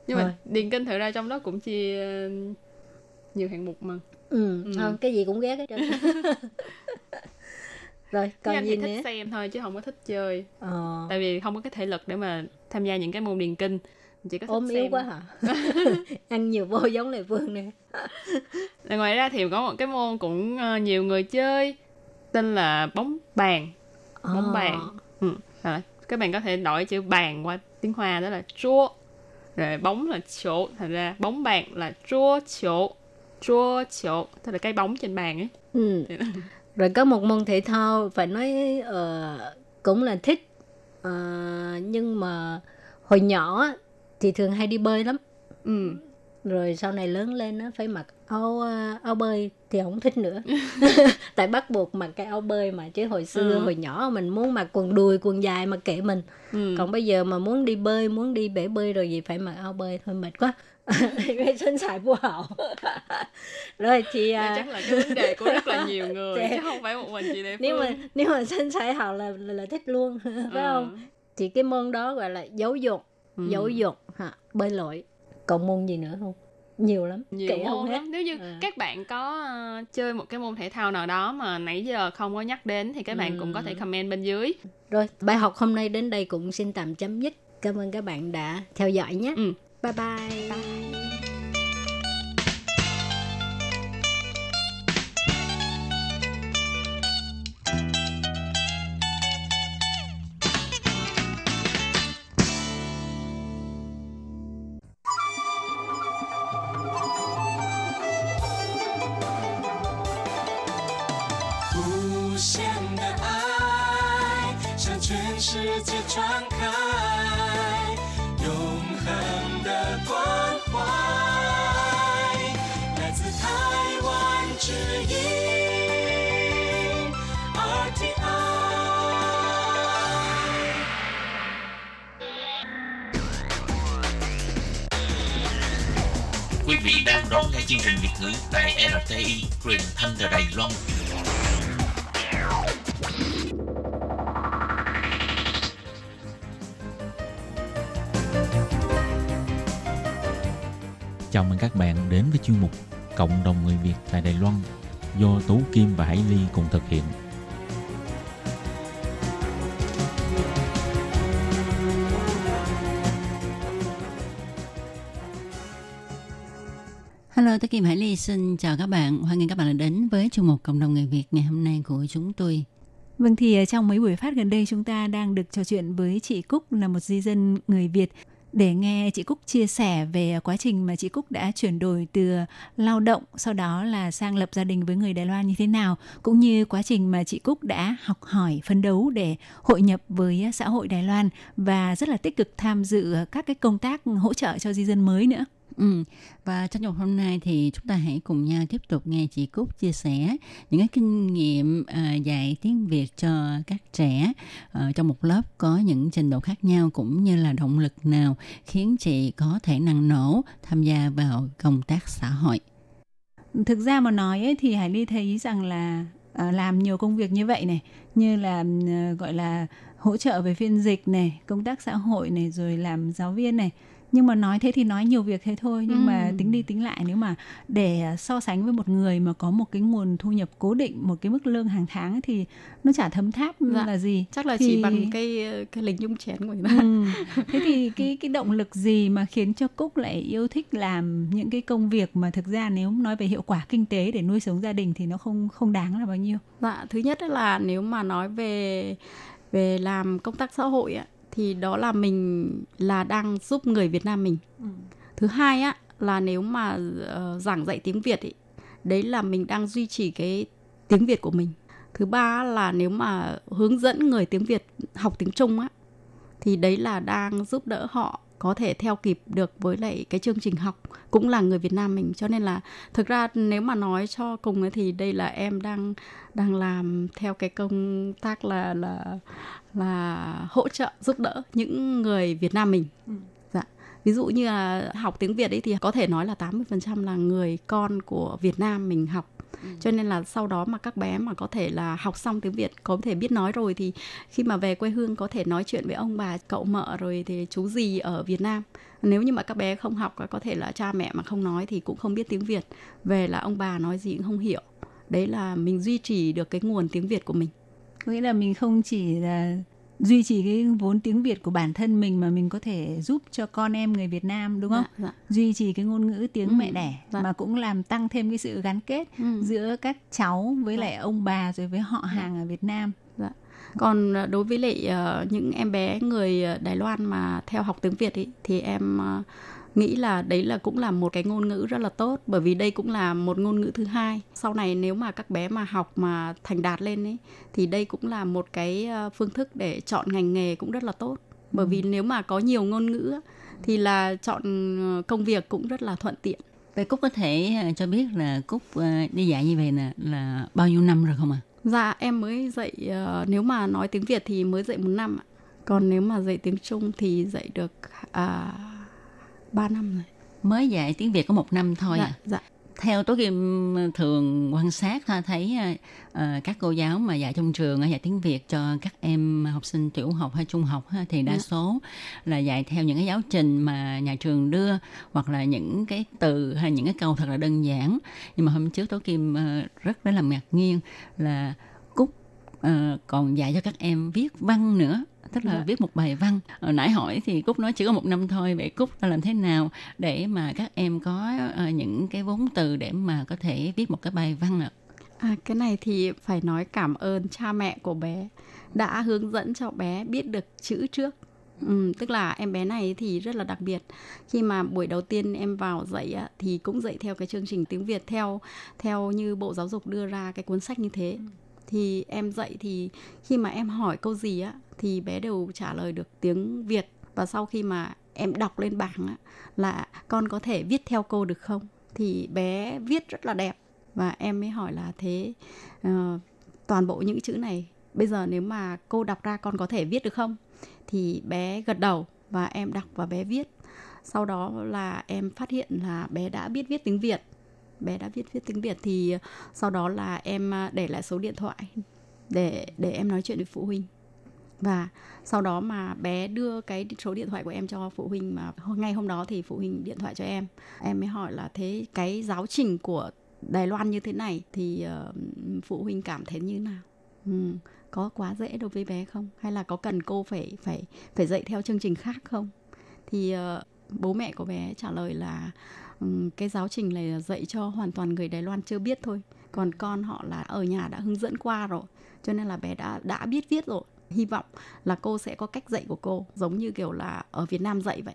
Nhưng mà điền kinh thực ra trong đó cũng chia nhiều hạng mục mà. Không, cái gì cũng ghét hết. Rồi, còn gì nữa? Thích xem thôi chứ không có thích chơi. Tại vì không có cái thể lực để mà tham gia những cái môn điền kinh. Ôm yếu quá hả? Ăn nhiều vô giống Lệ Phương nè. Ngoài ra thì có một cái môn cũng nhiều người chơi tên là bóng bàn. Bóng bàn. Các bạn có thể đổi chữ bàn qua tiếng Hoa đó là chúa. Rồi bóng là chỗ, thành ra bóng bàn là chúa chỗ. Chúa chỗ, tức là cái bóng trên bàn ấy. Rồi có một môn thể thao phải nói cũng là thích nhưng mà hồi nhỏ thì thường hay đi bơi lắm. Rồi sau này lớn lên á phải mặc áo bơi thì không thích nữa. Tại bắt buộc mặc cái áo bơi mà, chứ hồi xưa hồi nhỏ mình muốn mặc quần đùi quần dài mà kệ mình. Còn bây giờ mà muốn đi bơi, muốn đi bể bơi rồi gì phải mặc áo bơi thôi, mệt quá. Cái sân sài bùa hậu. Rồi thì chắc là cái vấn đề của rất là nhiều người chứ không phải một mình chị Lệ Phương. Nếu mà sân sài hậu là thích luôn, phải không? Thì cái môn đó gọi là dấu dục hả, bơi lội. Còn môn gì nữa không? Nhiều lắm, nhiều môn lắm. Nếu như các bạn có chơi một cái môn thể thao nào đó mà nãy giờ không có nhắc đến thì các bạn cũng có thể comment bên dưới. Rồi, bài học hôm nay đến đây cũng xin tạm chấm dứt. Cảm ơn các bạn đã theo dõi nhé. Bye bye. 世界传开，永恒的关怀，来自台湾之音 RTI. Quý vị đang đón nghe chương trình Việt ngữ tại RTI truyền thanh từ Đài Loan. Chào mừng các bạn đến với chuyên mục Cộng đồng người Việt tại Đài Loan do Tú Kim và Hải Ly cùng thực hiện. Hello, Tú Kim Hải Ly xin chào các bạn. Hoan nghênh các bạn đã đến với chuyên mục Cộng đồng người Việt ngày hôm nay của chúng tôi. Vâng, thì trong mấy buổi phát gần đây chúng ta đang được trò chuyện với chị Cúc là một di dân người Việt, để nghe chị Cúc chia sẻ về quá trình mà chị Cúc đã chuyển đổi từ lao động sau đó là sang lập gia đình với người Đài Loan như thế nào, cũng như quá trình mà chị Cúc đã học hỏi, phấn đấu để hội nhập với xã hội Đài Loan và rất là tích cực tham dự các cái công tác hỗ trợ cho di dân mới nữa. Và trong trường hôm nay thì chúng ta hãy cùng nhau tiếp tục nghe chị Cúc chia sẻ những cái kinh nghiệm dạy tiếng Việt cho các trẻ trong một lớp có những trình độ khác nhau, cũng như là động lực nào khiến chị có thể năng nổ tham gia vào công tác xã hội. Thực ra mà nói ấy, thì Hải Ly thấy rằng là làm nhiều công việc như vậy này, như là gọi là hỗ trợ về phiên dịch này, công tác xã hội này, rồi làm giáo viên này. Nhưng mà nói thế thì nói nhiều việc thế thôi. Nhưng mà tính đi tính lại, nếu mà để so sánh với một người mà có một cái nguồn thu nhập cố định, một cái mức lương hàng tháng thì nó chả thấm tháp là gì. Chắc là thì chỉ bằng cái lính nhung chén của người ta. Thế thì cái động lực gì mà khiến cho Cúc lại yêu thích làm những cái công việc mà thực ra nếu nói về hiệu quả kinh tế để nuôi sống gia đình thì nó không đáng là bao nhiêu? Dạ, thứ nhất là nếu mà nói về làm công tác xã hội ạ, thì đó là mình là đang giúp người Việt Nam mình. Thứ hai á, là nếu mà giảng dạy tiếng Việt ấy, đấy là mình đang duy trì cái tiếng Việt của mình. Thứ ba là nếu mà hướng dẫn người tiếng Việt học tiếng Trung á, thì đấy là đang giúp đỡ họ có thể theo kịp được với lại cái chương trình học, cũng là người Việt Nam mình. Cho nên là thực ra nếu mà nói cho cùng thì đây là em đang làm theo cái công tác là hỗ trợ giúp đỡ những người Việt Nam mình. Dạ. Ví dụ như là học tiếng Việt ấy thì có thể nói là 80% là người con của Việt Nam mình học. Cho nên là sau đó mà các bé mà có thể là học xong tiếng Việt, có thể biết nói rồi, thì khi mà về quê hương có thể nói chuyện với ông bà, cậu mợ rồi thì chú gì ở Việt Nam. Nếu như mà các bé không học, có thể là cha mẹ mà không nói thì cũng không biết tiếng Việt, về là ông bà nói gì cũng không hiểu. Đấy là mình duy trì được cái nguồn tiếng Việt của mình. Nghĩa là mình không chỉ là duy trì cái vốn tiếng Việt của bản thân mình mà mình có thể giúp cho con em người Việt Nam, đúng không? Dạ. Duy trì cái ngôn ngữ tiếng mẹ đẻ, mà cũng làm tăng thêm cái sự gắn kết giữa các cháu với lại ông bà rồi với họ hàng ở Việt Nam. Dạ. Còn đối với lại những em bé người Đài Loan mà theo học tiếng Việt ấy, thì em nghĩ là đấy là cũng là một cái ngôn ngữ rất là tốt, bởi vì đây cũng là một ngôn ngữ thứ hai. Sau này nếu mà các bé mà học mà thành đạt lên ấy, thì đây cũng là một cái phương thức để chọn ngành nghề cũng rất là tốt. Bởi vì nếu mà có nhiều ngôn ngữ thì là chọn công việc cũng rất là thuận tiện. Vậy Cúc có thể cho biết là Cúc đi dạy như vậy là bao nhiêu năm rồi không ạ? Dạ, em mới dạy, nếu mà nói tiếng Việt thì mới dạy 1 năm ạ. Còn nếu mà dạy tiếng Trung thì dạy được 3 năm rồi. Mới dạy tiếng Việt có 1 năm thôi. Dạ. Theo Tố Kim thường quan sát thấy các cô giáo mà dạy trong trường dạy tiếng Việt cho các em học sinh tiểu học hay trung học thì đa số là dạy theo những cái giáo trình mà nhà trường đưa, hoặc là những cái từ hay những cái câu thật là đơn giản. Nhưng mà hôm trước Tố Kim rất là ngạc nhiên là Cúc còn dạy cho các em viết văn nữa, tức là viết một bài văn. Hồi nãy hỏi thì Cúc nói chỉ có 1 năm thôi, vậy Cúc làm thế nào để mà các em có những cái vốn từ để mà có thể viết một cái bài văn ạ? Cái này thì phải nói cảm ơn cha mẹ của bé đã hướng dẫn cho bé biết được chữ trước. Tức là em bé này thì rất là đặc biệt. Khi mà buổi đầu tiên em vào dạy á, thì cũng dạy theo cái chương trình tiếng Việt theo như Bộ Giáo dục đưa ra cái cuốn sách như thế. Thì em dạy thì khi mà em hỏi câu gì á thì bé đều trả lời được tiếng Việt. Và sau khi mà em đọc lên bảng á, là con có thể viết theo cô được không? Thì bé viết rất là đẹp. Và em mới hỏi là thế toàn bộ những chữ này bây giờ nếu mà cô đọc ra con có thể viết được không? Thì bé gật đầu và em đọc và bé viết. Sau đó là em phát hiện là bé đã biết viết tiếng Việt. Bé đã biết viết tiếng Việt thì sau đó là em để lại số điện thoại để em nói chuyện với phụ huynh. Và sau đó mà bé đưa cái số điện thoại của em cho phụ huynh, mà ngay hôm đó thì phụ huynh điện thoại cho em. Em mới hỏi là thế cái giáo trình của Đài Loan như thế này thì phụ huynh cảm thấy như thế nào? Có quá dễ đối với bé không? Hay là có cần cô phải dạy theo chương trình khác không? Thì bố mẹ của bé trả lời là cái giáo trình này là dạy cho hoàn toàn người Đài Loan chưa biết thôi. Còn con họ là ở nhà đã hướng dẫn qua rồi, cho nên là bé đã biết viết rồi. Hy vọng là cô sẽ có cách dạy của cô giống như kiểu là ở Việt Nam dạy vậy.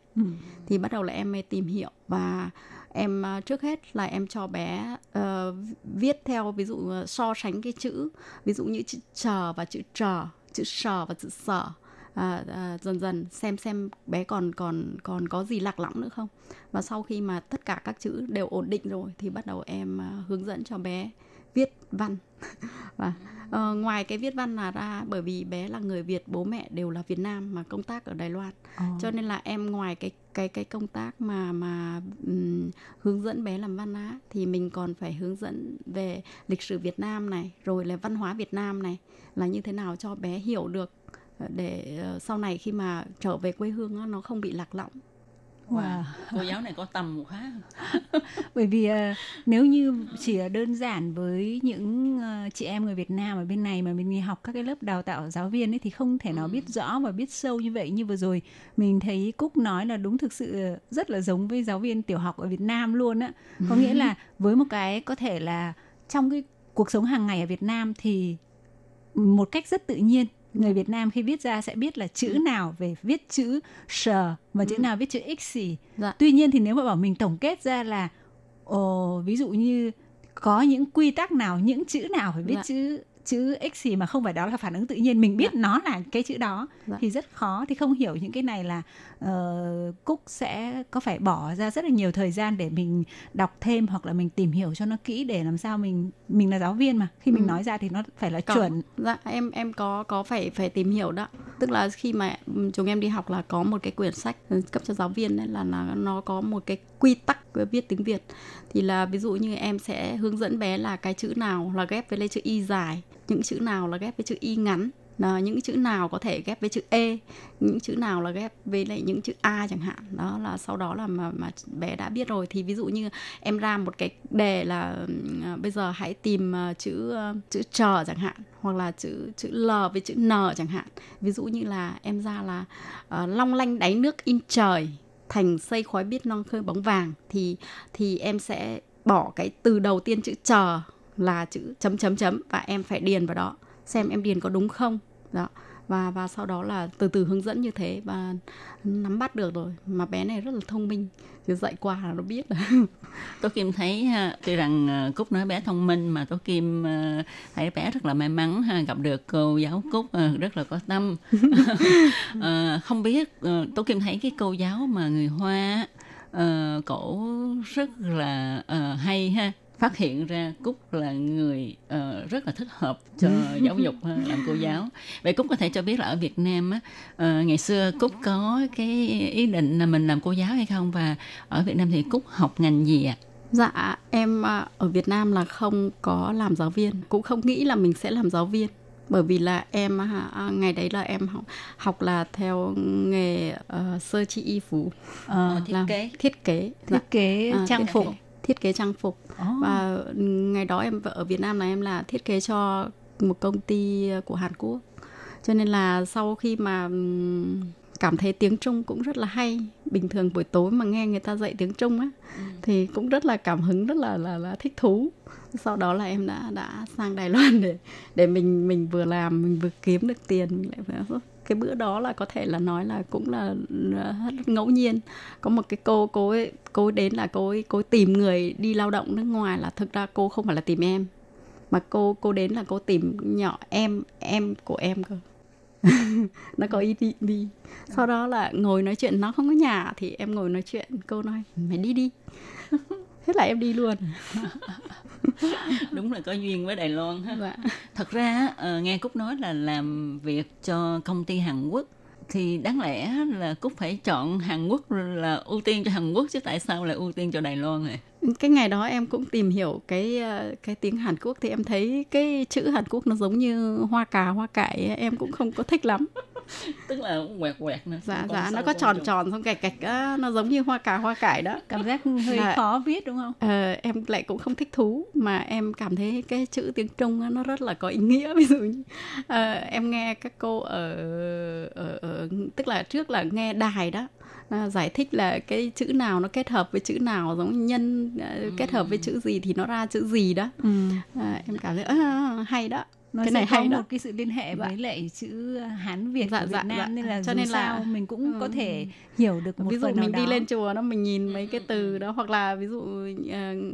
Thì bắt đầu là em tìm hiểu và em trước hết là em cho bé viết theo, ví dụ so sánh cái chữ, ví dụ như chữ chờ và chữ trờ, chữ sờ và chữ sở. Dần dần xem bé còn có gì lạc lõng nữa không. Và sau khi mà tất cả các chữ đều ổn định rồi thì bắt đầu em hướng dẫn cho bé viết văn. Và ngoài cái viết văn là ra, bởi vì bé là người Việt, bố mẹ đều là Việt Nam mà công tác ở Đài Loan, cho nên là em ngoài cái công tác mà hướng dẫn bé làm văn á, thì mình còn phải hướng dẫn về lịch sử Việt Nam này, rồi là văn hóa Việt Nam này là như thế nào cho bé hiểu được, để sau này khi mà trở về quê hương đó, nó không bị lạc lõng. Wow. Cô giáo này có tầm quá. Bởi vì nếu như chỉ đơn giản với những chị em người Việt Nam ở bên này mà mình đi học các cái lớp đào tạo giáo viên ấy, thì không thể nào biết rõ và biết sâu như vậy. Như vừa rồi mình thấy Cúc nói là đúng, thực sự rất là giống với giáo viên tiểu học ở Việt Nam luôn á. Có nghĩa là với một cái có thể là trong cái cuộc sống hàng ngày ở Việt Nam thì một cách rất tự nhiên, người Việt Nam khi viết ra sẽ biết là chữ nào về viết chữ sờ và chữ nào viết chữ x. Dạ. Tuy nhiên thì nếu mà bảo mình tổng kết ra là ví dụ như có những quy tắc nào, những chữ nào phải viết chữ x mà không phải đó là phản ứng tự nhiên, mình biết nó là cái chữ đó thì rất khó. Thì không hiểu những cái này là Cúc sẽ có phải bỏ ra rất là nhiều thời gian để mình đọc thêm hoặc là mình tìm hiểu cho nó kỹ để làm sao mình là giáo viên mà khi mình nói ra thì nó phải là chuẩn. Dạ, em có phải tìm hiểu đó. Tức là khi mà chúng em đi học là có một cái quyển sách cấp cho giáo viên ấy, là nó có một cái quy tắc viết tiếng Việt. Thì là ví dụ như em sẽ hướng dẫn bé là cái chữ nào là ghép với lấy chữ y dài, những chữ nào là ghép với chữ y ngắn, những chữ nào có thể ghép với chữ e, những chữ nào là ghép với lại những chữ a chẳng hạn. Đó là sau đó là mà bé đã biết rồi thì ví dụ như em ra một cái đề là bây giờ hãy tìm chữ chờ chẳng hạn, hoặc là chữ l với chữ n chẳng hạn. Ví dụ như là em ra là long lanh đáy nước in trời, thành xây khói biết non khơi bóng vàng, thì em sẽ bỏ cái từ đầu tiên chữ chờ là chữ chấm chấm chấm và em phải điền vào đó, xem em điền có đúng không đó. Và sau đó là từ hướng dẫn như thế và nắm bắt được rồi. Mà bé này rất là thông minh, chứ dạy qua là nó biết. Tú Kim thấy tuy rằng Cúc nói bé thông minh mà Tú Kim thấy bé rất là may mắn gặp được cô giáo Cúc rất là có tâm. Không biết Tú Kim thấy cái cô giáo mà người Hoa cổ rất là hay ha, phát hiện ra Cúc là người rất là thích hợp cho giáo dục làm cô giáo. Vậy Cúc có thể cho biết là ở Việt Nam á, ngày xưa Cúc có cái ý định là mình làm cô giáo hay không, và ở Việt Nam thì Cúc học ngành gì ạ? Dạ, em ở Việt Nam là không có làm giáo viên, cũng không nghĩ là mình sẽ làm giáo viên. Bởi vì là em ngày đấy là em học là theo nghề sơ chi y phú, thiết kế trang phục. Thiết kế trang phục. Và ngày đó em ở Việt Nam là em là thiết kế cho một công ty của Hàn Quốc. Cho nên là sau khi mà cảm thấy tiếng Trung cũng rất là hay, bình thường buổi tối mà nghe người ta dạy tiếng Trung á, thì cũng rất là cảm hứng, rất là thích thú. Sau đó là em đã sang Đài Loan để mình vừa làm, mình vừa kiếm được tiền, mình lại phải... Cái bữa đó là có thể là nói là cũng là ngẫu nhiên. Có một cái cô ấy đến là cô ấy tìm người đi lao động nước ngoài, là thực ra cô không phải là tìm em. Mà cô đến là cô tìm nhỏ em của em cơ. Nó có ý định đi. Sau đó là ngồi nói chuyện, nó không có nhà thì em ngồi nói chuyện, cô nói mày đi đi. Thế là em đi luôn. Đúng là có duyên với Đài Loan ha. Dạ. Thật ra nghe Cúc nói là làm việc cho công ty Hàn Quốc thì đáng lẽ là Cúc phải chọn Hàn Quốc, là ưu tiên cho Hàn Quốc, chứ tại sao lại ưu tiên cho Đài Loan này? Cái ngày đó em cũng tìm hiểu cái tiếng Hàn Quốc thì em thấy cái chữ Hàn Quốc nó giống như hoa cà, hoa cải, em cũng không có thích lắm. Tức là quẹt quẹt nữa. Dạ, nó có tròn tròn xong gạch gạch á, nó giống như hoa cà, hoa cải đó. Cảm giác hơi khó viết đúng không? Em lại cũng không thích thú, mà em cảm thấy cái chữ tiếng Trung á, nó rất là có ý nghĩa. Ví dụ như em nghe các cô ở tức là trước là nghe đài đó giải thích là cái chữ nào nó kết hợp với chữ nào, giống như nhân kết hợp với chữ gì thì nó ra chữ gì đó. Em cảm thấy hay đó. Nó cái này hay đó, một cái sự liên hệ với lại chữ Hán Việt của Việt Nam nên là cho nên là mình cũng có thể hiểu được một phần nào đó. Ví dụ mình đi lên chùa đó mình nhìn mấy cái từ đó, hoặc là ví dụ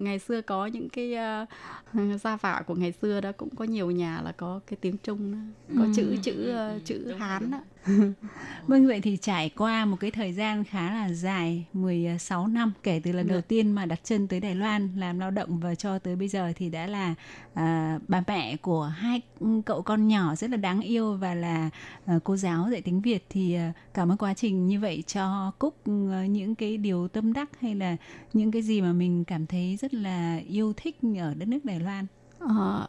ngày xưa có những cái gia phả của ngày xưa đó cũng có nhiều nhà là có cái tiếng Trung đó, có chữ Hán đó. Vâng, vậy thì trải qua một cái thời gian khá là dài, 16 năm kể từ lần đầu tiên mà đặt chân tới Đài Loan làm lao động, và cho tới bây giờ thì đã là bà mẹ của hai cậu con nhỏ rất là đáng yêu và là cô giáo dạy tiếng Việt. Thì cảm ơn quá trình như vậy cho Cúc những cái điều tâm đắc hay là những cái gì mà mình cảm thấy rất là yêu thích ở đất nước Đài Loan?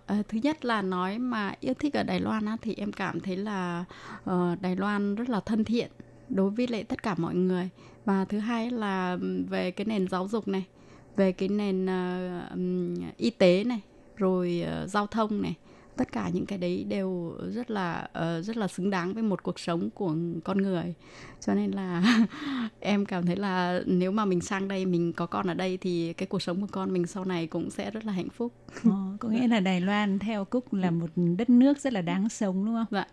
Thứ nhất là nói mà yêu thích ở Đài Loan á, thì em cảm thấy là Đài Loan rất là thân thiện đối với lại tất cả mọi người. Và thứ hai là về cái nền giáo dục này, về cái nền y tế này, rồi giao thông này, tất cả những cái đấy đều rất là xứng đáng với một cuộc sống của con người. Cho nên là em cảm thấy là nếu mà mình sang đây, mình có con ở đây thì cái cuộc sống của con mình sau này cũng sẽ rất là hạnh phúc. Có nghĩa là Đài Loan theo Cúc là một đất nước rất là đáng sống đúng không? Dạ.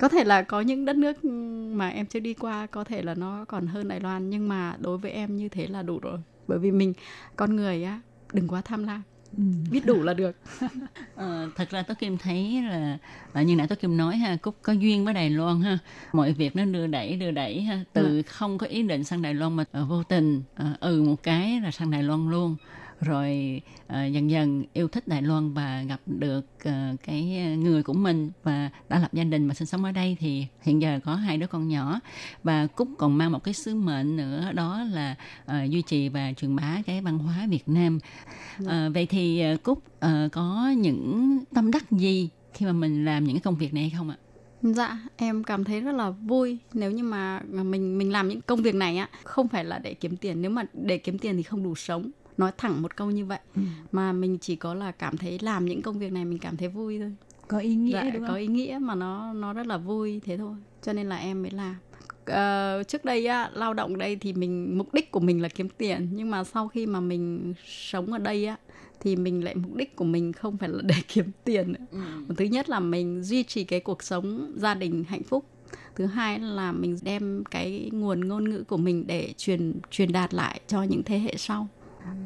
Có thể là có những đất nước mà em chưa đi qua có thể là nó còn hơn Đài Loan, nhưng mà đối với em như thế là đủ rồi. Bởi vì mình con người á, đừng quá tham lam. Biết đủ là được. Thật ra Tú Kim thấy là như nãy Tú Kim nói ha, Cúc có duyên với Đài Loan ha. Mọi việc nó đưa đẩy ha, từ không có ý định sang Đài Loan mà vô tình một cái là sang Đài Loan luôn. Rồi dần dần yêu thích Đài Loan và gặp được cái người của mình và đã lập gia đình và sinh sống ở đây, thì hiện giờ có 2 đứa con nhỏ. Và Cúc còn mang một cái sứ mệnh nữa, đó là duy trì và truyền bá cái văn hóa Việt Nam. Vậy thì Cúc có những tâm đắc gì khi mà mình làm những cái công việc này hay không ạ? Dạ, em cảm thấy rất là vui nếu như mà mình làm những công việc này á, không phải là để kiếm tiền. Nếu mà để kiếm tiền thì không đủ sống, nói thẳng một câu như vậy. Mà mình chỉ có là cảm thấy làm những công việc này mình cảm thấy vui thôi, có ý nghĩa, dạ, đúng không? Có ý nghĩa mà nó rất là vui, thế thôi, cho nên là em mới làm. Trước đây á, lao động đây thì mục đích của mình là kiếm tiền, nhưng mà sau khi mà mình sống ở đây á, thì mình lại mục đích của mình không phải là để kiếm tiền nữa. Thứ nhất là mình duy trì cái cuộc sống gia đình hạnh phúc. Thứ hai là mình đem cái nguồn ngôn ngữ của mình để truyền đạt lại cho những thế hệ sau.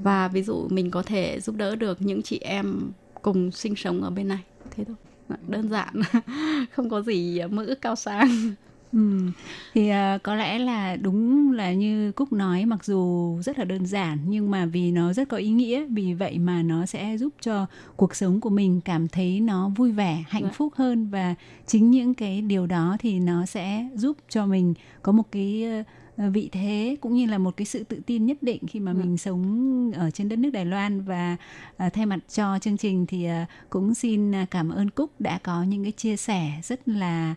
Và ví dụ mình có thể giúp đỡ được những chị em cùng sinh sống ở bên này. Thế thôi, đơn giản, không có gì mơ ước cao sang. Thì có lẽ là đúng là như Cúc nói, mặc dù rất là đơn giản nhưng mà vì nó rất có ý nghĩa, vì vậy mà nó sẽ giúp cho cuộc sống của mình cảm thấy nó vui vẻ, hạnh phúc hơn. Và chính những cái điều đó thì nó sẽ giúp cho mình có một cái vị thế cũng như là một cái sự tự tin nhất định khi mà mình sống ở trên đất nước Đài Loan. Và thay mặt cho chương trình thì cũng xin cảm ơn Cúc đã có những cái chia sẻ rất là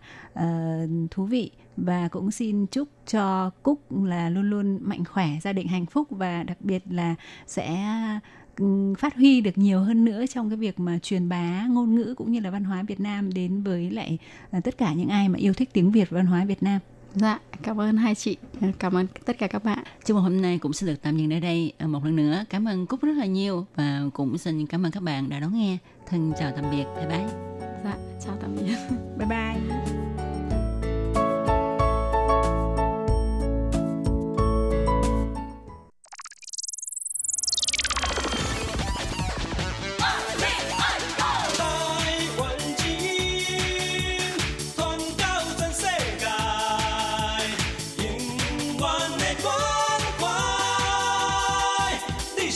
thú vị, và cũng xin chúc cho Cúc là luôn luôn mạnh khỏe, gia đình hạnh phúc, và đặc biệt là sẽ phát huy được nhiều hơn nữa trong cái việc mà truyền bá ngôn ngữ cũng như là văn hóa Việt Nam đến với lại tất cả những ai mà yêu thích tiếng Việt và văn hóa Việt Nam. Dạ, cảm ơn hai chị, cảm ơn tất cả các bạn. Chương trình hôm nay cũng sẽ được tạm dừng ở đây. Một lần nữa cảm ơn Cúc rất là nhiều, và cũng xin cảm ơn các bạn đã đón nghe. Thân chào tạm biệt, bye bye. Dạ, chào tạm biệt, bye bye.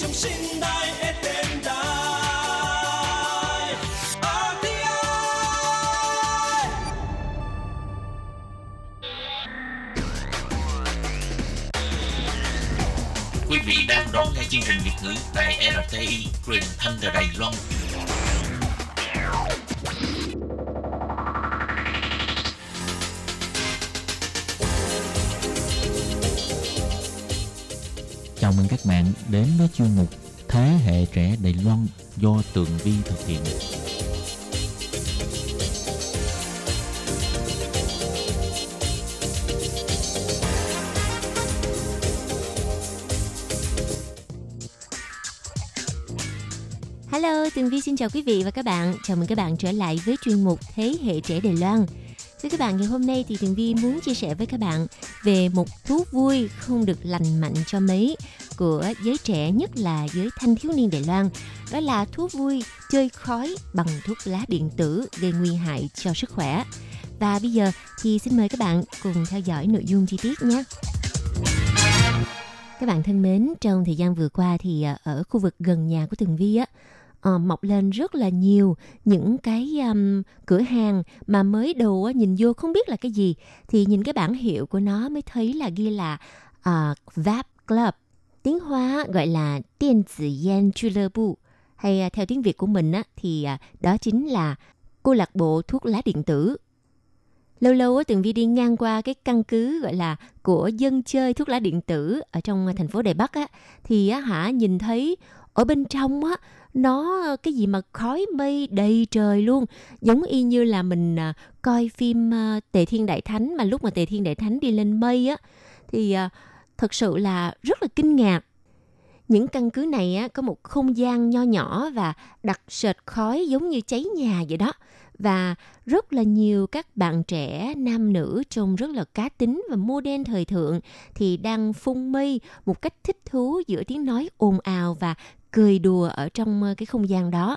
trong sinh đài Eden đài RTI. Quý vị đang đón nghe chương trình Việt ngữ tại RTI truyền thanh từ Đài Loan. Chào mừng các bạn đến với chuyên mục Thế hệ trẻ Đài Loan do Tường Vi thực hiện. Hello, Tường Vi xin chào quý vị và các bạn. Chào mừng các bạn trở lại với chuyên mục Thế hệ trẻ Đài Loan. Thưa các bạn, ngày hôm nay thì Tường Vi muốn chia sẻ với các bạn về một thú vui không được lành mạnh cho mấy của giới trẻ, nhất là giới thanh thiếu niên Đài Loan. Đó là thú vui chơi khói bằng thuốc lá điện tử gây nguy hại cho sức khỏe. Và bây giờ thì xin mời các bạn cùng theo dõi nội dung chi tiết nhé. Các bạn thân mến, trong thời gian vừa qua thì ở khu vực gần nhà của Tường Vi á, mọc lên rất là nhiều những cái cửa hàng mà mới đầu nhìn vô không biết là cái gì, thì nhìn cái bảng hiệu của nó mới thấy là ghi là VAP Club, tiếng Hoa gọi là Điện tử Yen Chu Lơ Bu, hay theo tiếng Việt của mình thì đó chính là câu lạc bộ thuốc lá điện tử. Lâu lâu Tường Vi đi ngang qua cái căn cứ gọi là của dân chơi thuốc lá điện tử ở trong thành phố Đài Bắc thì nhìn thấy ở bên trong nó cái gì mà khói mây đầy trời luôn, giống y như là mình coi phim Tề Thiên Đại Thánh, mà lúc mà Tề Thiên Đại Thánh đi lên mây thì thật sự là rất là kinh ngạc. Những căn cứ này có một không gian nho nhỏ và đặc sệt khói giống như cháy nhà vậy đó. Và rất là nhiều các bạn trẻ nam nữ trông rất là cá tính và modern thời thượng thì đang phun mây một cách thích thú giữa tiếng nói ồn ào và cười đùa ở trong cái không gian đó.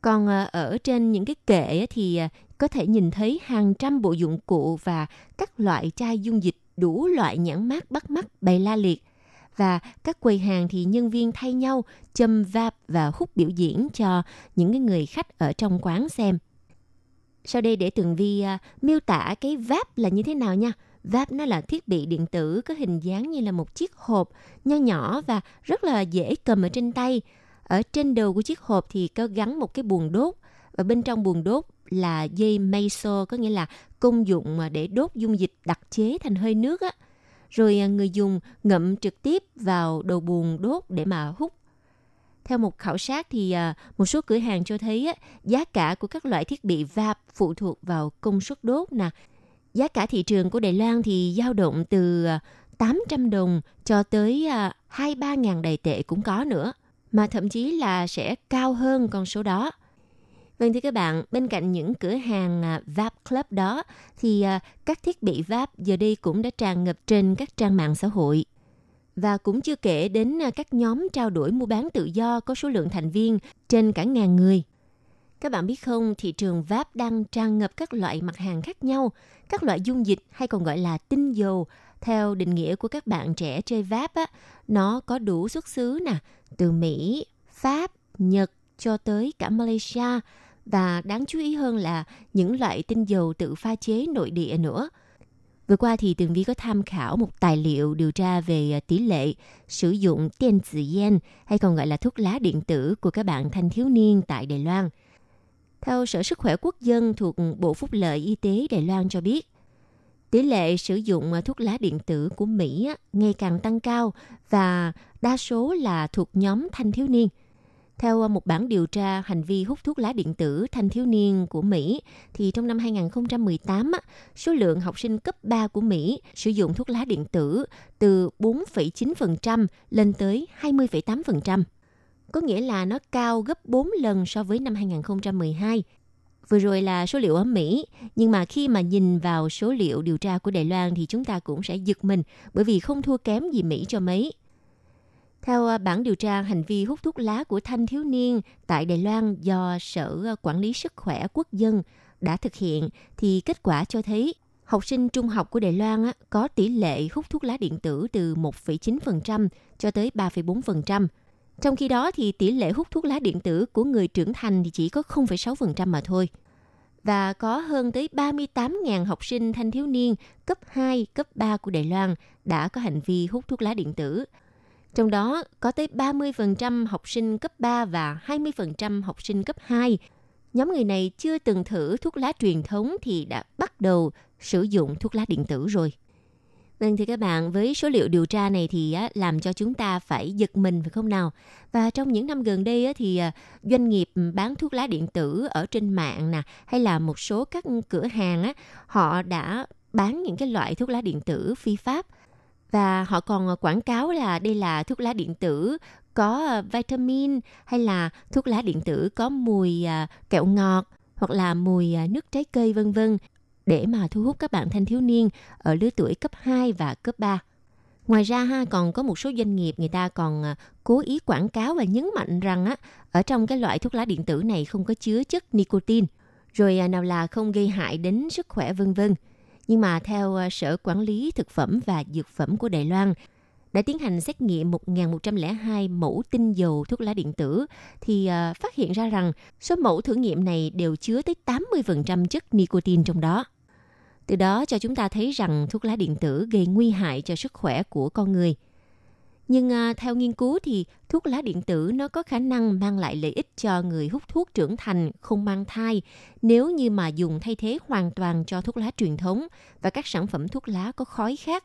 Còn ở trên những cái kệ thì có thể nhìn thấy hàng trăm bộ dụng cụ và các loại chai dung dịch đủ loại nhãn mác bắt mắt bày la liệt. Và các quầy hàng thì nhân viên thay nhau châm vap và hút biểu diễn cho những người khách ở trong quán xem. Sau đây để Tường Vi miêu tả cái vap là như thế nào nha. Vap nó là thiết bị điện tử có hình dáng như là một chiếc hộp nho nhỏ và rất là dễ cầm ở trên tay. Ở trên đầu của chiếc hộp thì có gắn một cái buồng đốt, và bên trong buồng đốt là dây meso, có nghĩa là công dụng để đốt dung dịch đặc chế thành hơi nước á. Rồi người dùng ngậm trực tiếp vào đầu buồng đốt để mà hút. Theo một khảo sát thì một số cửa hàng cho thấy giá cả của các loại thiết bị vap phụ thuộc vào công suất đốt nè. Giá cả thị trường của Đài Loan thì dao động từ 800 đồng cho tới 2-3.000 Đài tệ cũng có nữa, mà thậm chí là sẽ cao hơn con số đó. Vâng thưa các bạn, bên cạnh những cửa hàng VAP Club đó thì các thiết bị VAP giờ đây cũng đã tràn ngập trên các trang mạng xã hội. Và cũng chưa kể đến các nhóm trao đổi mua bán tự do có số lượng thành viên trên cả ngàn người. Các bạn biết không, thị trường VAP đang tràn ngập các loại mặt hàng khác nhau, các loại dung dịch hay còn gọi là tinh dầu. Theo định nghĩa của các bạn trẻ chơi VAP, nó có đủ xuất xứ từ Mỹ, Pháp, Nhật cho tới cả Malaysia. Và đáng chú ý hơn là những loại tinh dầu tự pha chế nội địa nữa. Vừa qua thì Tường Vi có tham khảo một tài liệu điều tra về tỷ lệ sử dụng tiền tử yen, hay còn gọi là thuốc lá điện tử của các bạn thanh thiếu niên tại Đài Loan. Theo Sở Sức khỏe Quốc dân thuộc Bộ Phúc lợi Y tế Đài Loan cho biết, tỷ lệ sử dụng thuốc lá điện tử của Mỹ ngày càng tăng cao và đa số là thuộc nhóm thanh thiếu niên. Theo một bản điều tra hành vi hút thuốc lá điện tử thanh thiếu niên của Mỹ, thì trong năm 2018, số lượng học sinh cấp 3 của Mỹ sử dụng thuốc lá điện tử từ 4,9% lên tới 20,8%. Có nghĩa là nó cao gấp 4 lần so với năm 2012. Vừa rồi là số liệu ở Mỹ, nhưng mà khi mà nhìn vào số liệu điều tra của Đài Loan thì chúng ta cũng sẽ giật mình, bởi vì không thua kém gì Mỹ cho mấy. Theo bản điều tra hành vi hút thuốc lá của thanh thiếu niên tại Đài Loan do Sở Quản lý Sức khỏe Quốc dân đã thực hiện, thì kết quả cho thấy học sinh trung học của Đài Loan có tỷ lệ hút thuốc lá điện tử từ 1,9% cho tới 3,4%. Trong khi đó, thì tỷ lệ hút thuốc lá điện tử của người trưởng thành thì chỉ có 0,6% mà thôi. Và có hơn tới 38.000 học sinh thanh thiếu niên cấp 2, cấp 3 của Đài Loan đã có hành vi hút thuốc lá điện tử. Trong đó, có tới 30% học sinh cấp 3 và 20% học sinh cấp 2. Nhóm người này chưa từng thử thuốc lá truyền thống thì đã bắt đầu sử dụng thuốc lá điện tử rồi. Vâng thưa các bạn, với số liệu điều tra này thì làm cho chúng ta phải giật mình phải không nào? Và trong những năm gần đây thì doanh nghiệp bán thuốc lá điện tử ở trên mạng nè, hay là một số các cửa hàng, họ đã bán những cái loại thuốc lá điện tử phi pháp. Và họ còn quảng cáo là đây là thuốc lá điện tử có vitamin, hay là thuốc lá điện tử có mùi kẹo ngọt, hoặc là mùi nước trái cây v.v. để mà thu hút các bạn thanh thiếu niên ở lứa tuổi cấp 2 và cấp 3. Ngoài ra còn có một số doanh nghiệp người ta còn cố ý quảng cáo và nhấn mạnh rằng ở trong cái loại thuốc lá điện tử này không có chứa chất nicotine, rồi nào là không gây hại đến sức khỏe v.v. Nhưng mà theo Sở Quản lý Thực phẩm và Dược phẩm của Đài Loan đã tiến hành xét nghiệm 1.102 mẫu tinh dầu thuốc lá điện tử thì phát hiện ra rằng số mẫu thử nghiệm này đều chứa tới 80% chất nicotine trong đó. Từ đó cho chúng ta thấy rằng thuốc lá điện tử gây nguy hại cho sức khỏe của con người. Nhưng theo nghiên cứu thì thuốc lá điện tử nó có khả năng mang lại lợi ích cho người hút thuốc trưởng thành không mang thai nếu như mà dùng thay thế hoàn toàn cho thuốc lá truyền thống và các sản phẩm thuốc lá có khói khác.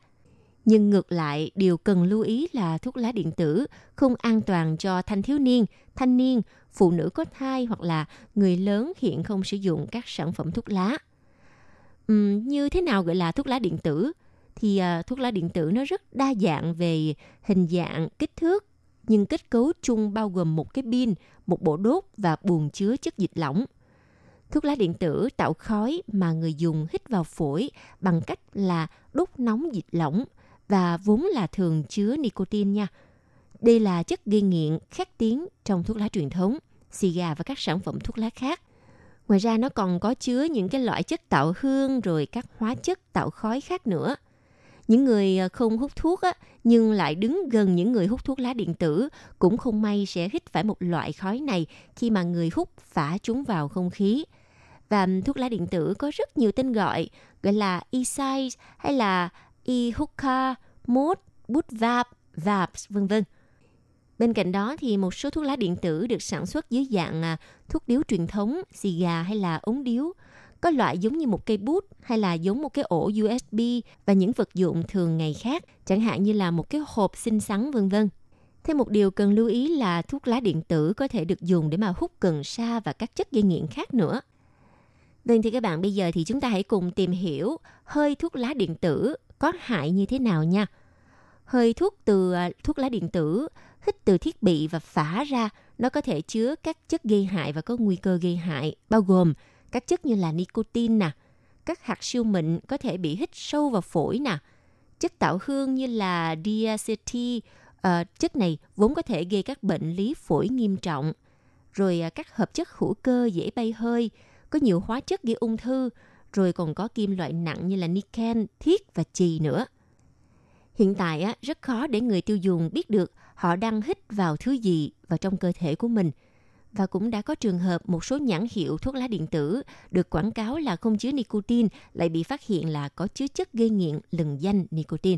Nhưng ngược lại, điều cần lưu ý là thuốc lá điện tử không an toàn cho thanh thiếu niên, thanh niên, phụ nữ có thai hoặc là người lớn hiện không sử dụng các sản phẩm thuốc lá. Như thế nào gọi là thuốc lá điện tử? Thì thuốc lá điện tử nó rất đa dạng về hình dạng, kích thước, nhưng kết cấu chung bao gồm một cái pin, một bộ đốt và buồng chứa chất dịch lỏng. Thuốc lá điện tử tạo khói mà người dùng hít vào phổi bằng cách là đốt nóng dịch lỏng và vốn là thường chứa nicotine nha. Đây là chất gây nghiện khét tiếng trong thuốc lá truyền thống, xì gà và các sản phẩm thuốc lá khác. Ngoài ra nó còn có chứa những cái loại chất tạo hương rồi các hóa chất tạo khói khác nữa. Những người không hút thuốc nhưng lại đứng gần những người hút thuốc lá điện tử cũng không may sẽ hít phải một loại khói này khi mà người hút phả chúng vào không khí. Và thuốc lá điện tử có rất nhiều tên gọi, gọi là e-cigarette hay là e-hookah, mod, bút vap, vaps, v.v. Bên cạnh đó thì một số thuốc lá điện tử được sản xuất dưới dạng thuốc điếu truyền thống, xì gà hay là ống điếu. Có loại giống như một cây bút hay là giống một cái ổ USB và những vật dụng thường ngày khác, chẳng hạn như là một cái hộp xinh xắn v.v. Thêm một điều cần lưu ý là thuốc lá điện tử có thể được dùng để mà hút cần sa và các chất gây nghiện khác nữa. Vâng thì các bạn, bây giờ thì chúng ta hãy cùng tìm hiểu hơi thuốc lá điện tử có hại như thế nào nha. Hơi thuốc từ thuốc lá điện tử hít từ thiết bị và phả ra, nó có thể chứa các chất gây hại và có nguy cơ gây hại, bao gồm các chất như là nicotine nè, các hạt siêu mịn có thể bị hít sâu vào phổi nè, chất tạo hương như là diacetyl, chất này vốn có thể gây các bệnh lý phổi nghiêm trọng, rồi các hợp chất hữu cơ dễ bay hơi, có nhiều hóa chất gây ung thư, rồi còn có kim loại nặng như là niken, thiếc và chì nữa. Hiện tại rất khó để người tiêu dùng biết được họ đang hít vào thứ gì vào trong cơ thể của mình. Và cũng đã có trường hợp một số nhãn hiệu thuốc lá điện tử được quảng cáo là không chứa nicotine lại bị phát hiện là có chứa chất gây nghiện lừng danh nicotine.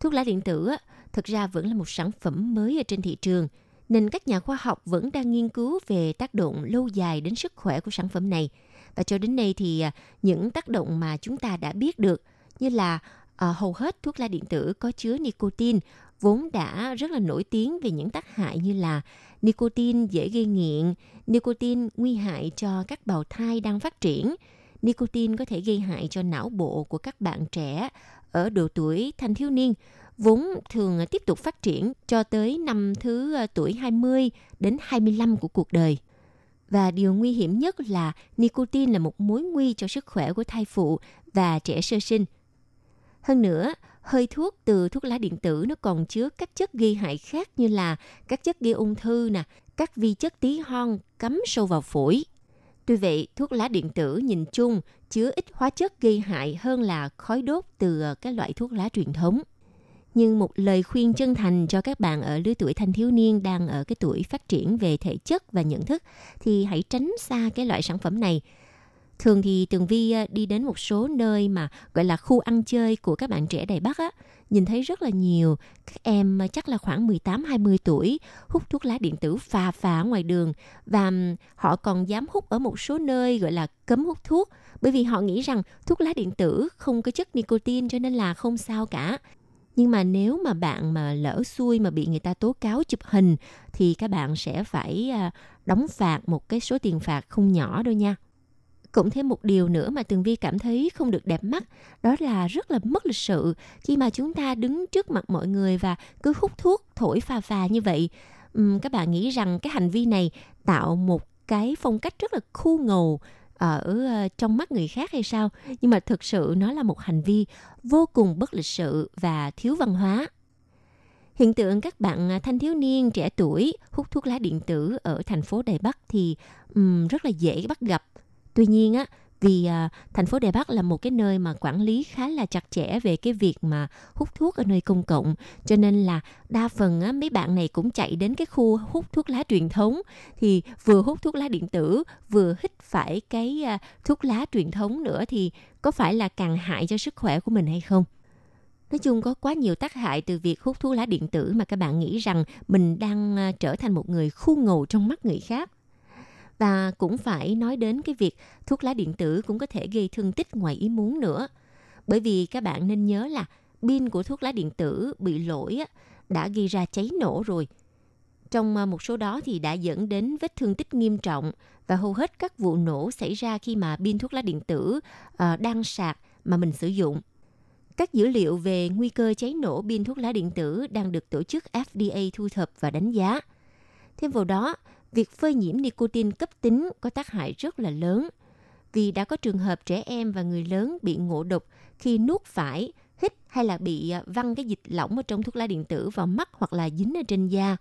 Thuốc lá điện tử thực ra vẫn là một sản phẩm mới ở trên thị trường, nên các nhà khoa học vẫn đang nghiên cứu về tác động lâu dài đến sức khỏe của sản phẩm này. Và cho đến nay thì những tác động mà chúng ta đã biết được như là hầu hết thuốc lá điện tử có chứa nicotine vốn đã rất là nổi tiếng về những tác hại như là nicotine dễ gây nghiện, nicotine nguy hại cho các bào thai đang phát triển, nicotine có thể gây hại cho não bộ của các bạn trẻ ở độ tuổi thanh thiếu niên, vốn thường tiếp tục phát triển cho tới năm tuổi 20 đến 25 của cuộc đời. Và điều nguy hiểm nhất là nicotine là một mối nguy cho sức khỏe của thai phụ và trẻ sơ sinh. Hơn nữa, hơi thuốc từ thuốc lá điện tử nó còn chứa các chất gây hại khác như là các chất gây ung thư nè, các vi chất tí hon cắm sâu vào phổi. Tuy vậy, thuốc lá điện tử nhìn chung chứa ít hóa chất gây hại hơn là khói đốt từ các loại thuốc lá truyền thống. nhưng một lời khuyên chân thành cho các bạn ở lứa tuổi thanh thiếu niên đang ở cái tuổi phát triển về thể chất và nhận thức thì hãy tránh xa cái loại sản phẩm này. Thường thì Tường Vi đi đến một số nơi mà gọi là khu ăn chơi của các bạn trẻ Đài Bắc á, nhìn thấy rất là nhiều các em chắc là khoảng 18-20 tuổi hút thuốc lá điện tử phà phà ngoài đường, và họ còn dám hút ở một số nơi gọi là cấm hút thuốc, bởi vì họ nghĩ rằng thuốc lá điện tử không có chất nicotine cho nên là không sao cả. Nhưng mà nếu mà bạn mà lỡ xuôi mà bị người ta tố cáo chụp hình thì các bạn sẽ phải đóng phạt một cái số tiền phạt không nhỏ đâu nha. Cũng thêm một điều nữa mà Tường Vi cảm thấy không được đẹp mắt, đó là rất là mất lịch sự khi mà chúng ta đứng trước mặt mọi người và cứ hút thuốc thổi phà phà như vậy. Các bạn nghĩ rằng cái hành vi này tạo một cái phong cách rất là cool ngầu ở trong mắt người khác hay sao? Nhưng mà thực sự nó là một hành vi vô cùng bất lịch sự và thiếu văn hóa. Hiện tượng các bạn thanh thiếu niên trẻ tuổi hút thuốc lá điện tử ở thành phố Đài Bắc thì rất là dễ bắt gặp. Tuy nhiên á, vì thành phố Đài Bắc là một cái nơi mà quản lý khá là chặt chẽ về cái việc mà hút thuốc ở nơi công cộng, cho nên là đa phần á, mấy bạn này cũng chạy đến cái khu hút thuốc lá truyền thống, thì vừa hút thuốc lá điện tử vừa hít phải cái thuốc lá truyền thống nữa thì có phải là càng hại cho sức khỏe của mình hay không? Nói chung có quá nhiều tác hại từ việc hút thuốc lá điện tử mà các bạn nghĩ rằng mình đang trở thành một người khu ngầu trong mắt người khác. Và cũng phải nói đến cái việc thuốc lá điện tử cũng có thể gây thương tích ngoài ý muốn nữa. Bởi vì các bạn nên nhớ là pin của thuốc lá điện tử bị lỗi đã gây ra cháy nổ rồi. Trong một số đó thì đã dẫn đến vết thương tích nghiêm trọng, và hầu hết các vụ nổ xảy ra khi mà pin thuốc lá điện tử đang sạc mà mình sử dụng. Các dữ liệu về nguy cơ cháy nổ pin thuốc lá điện tử đang được tổ chức FDA thu thập và đánh giá. Thêm vào đó, việc phơi nhiễm nicotine cấp tính có tác hại rất là lớn, vì đã có trường hợp trẻ em và người lớn bị ngộ độc khi nuốt phải, hít hay là bị văng cái dịch lỏng ở trong thuốc lá điện tử vào mắt hoặc là dính ở trên da.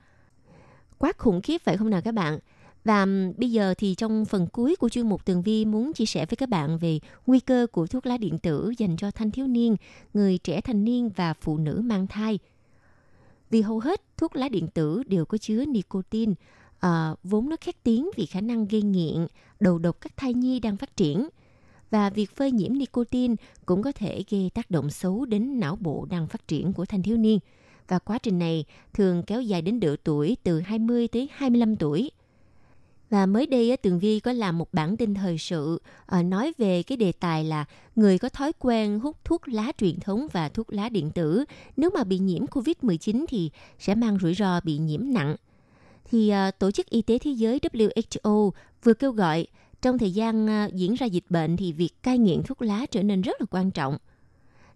Quá khủng khiếp phải không nào các bạn? Và bây giờ thì trong phần cuối của chuyên mục, Tường Vi muốn chia sẻ với các bạn về nguy cơ của thuốc lá điện tử dành cho thanh thiếu niên, người trẻ thành niên và phụ nữ mang thai. Vì hầu hết thuốc lá điện tử đều có chứa nicotine, vốn nó khét tiếng vì khả năng gây nghiện, đầu độc các thai nhi đang phát triển. Và việc phơi nhiễm nicotine cũng có thể gây tác động xấu đến não bộ đang phát triển của thanh thiếu niên. Và quá trình này thường kéo dài đến độ tuổi từ 20 tới 25 tuổi. Và mới đây, Tường Vi có làm một bản tin thời sự nói về cái đề tài là người có thói quen hút thuốc lá truyền thống và thuốc lá điện tử, nếu mà bị nhiễm COVID-19 thì sẽ mang rủi ro bị nhiễm nặng. Thì Tổ chức Y tế Thế giới WHO vừa kêu gọi trong thời gian diễn ra dịch bệnh thì việc cai nghiện thuốc lá trở nên rất là quan trọng.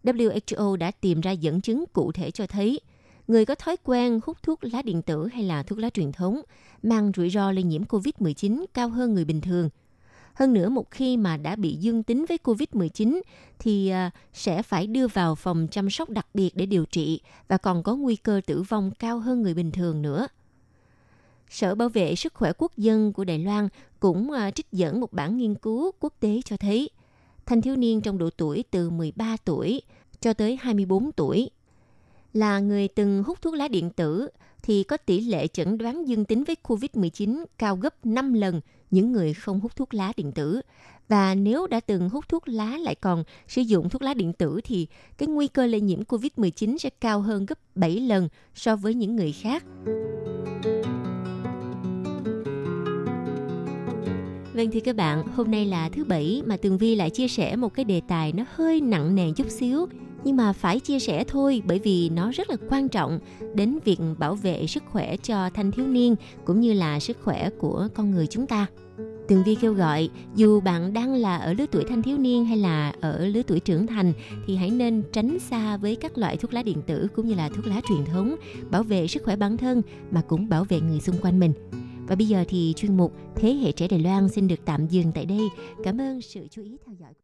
WHO đã tìm ra dẫn chứng cụ thể cho thấy người có thói quen hút thuốc lá điện tử hay là thuốc lá truyền thống mang rủi ro lây nhiễm COVID-19 cao hơn người bình thường. Hơn nữa, một khi mà đã bị dương tính với COVID-19 thì sẽ phải đưa vào phòng chăm sóc đặc biệt để điều trị, và còn có nguy cơ tử vong cao hơn người bình thường nữa. Sở Bảo vệ Sức khỏe Quốc dân của Đài Loan cũng trích dẫn một bản nghiên cứu quốc tế cho thấy thanh thiếu niên trong độ tuổi từ 13 tuổi cho tới 24 tuổi là người từng hút thuốc lá điện tử thì có tỷ lệ chẩn đoán dương tính với COVID-19 cao gấp 5 lần những người không hút thuốc lá điện tử. Và nếu đã từng hút thuốc lá lại còn sử dụng thuốc lá điện tử thì cái nguy cơ lây nhiễm COVID-19 sẽ cao hơn gấp 7 lần so với những người khác. Vâng thưa các bạn, hôm nay là thứ Bảy mà Tường Vi lại chia sẻ một cái đề tài nó hơi nặng nề chút xíu. Nhưng mà phải chia sẻ thôi, bởi vì nó rất là quan trọng đến việc bảo vệ sức khỏe cho thanh thiếu niên cũng như là sức khỏe của con người chúng ta. Tường Vi kêu gọi dù bạn đang là ở lứa tuổi thanh thiếu niên hay là ở lứa tuổi trưởng thành thì hãy nên tránh xa với các loại thuốc lá điện tử cũng như là thuốc lá truyền thống, bảo vệ sức khỏe bản thân mà cũng bảo vệ người xung quanh mình. Và bây giờ thì chuyên mục Thế hệ trẻ Đài Loan xin được tạm dừng tại đây. Cảm ơn sự chú ý theo dõi.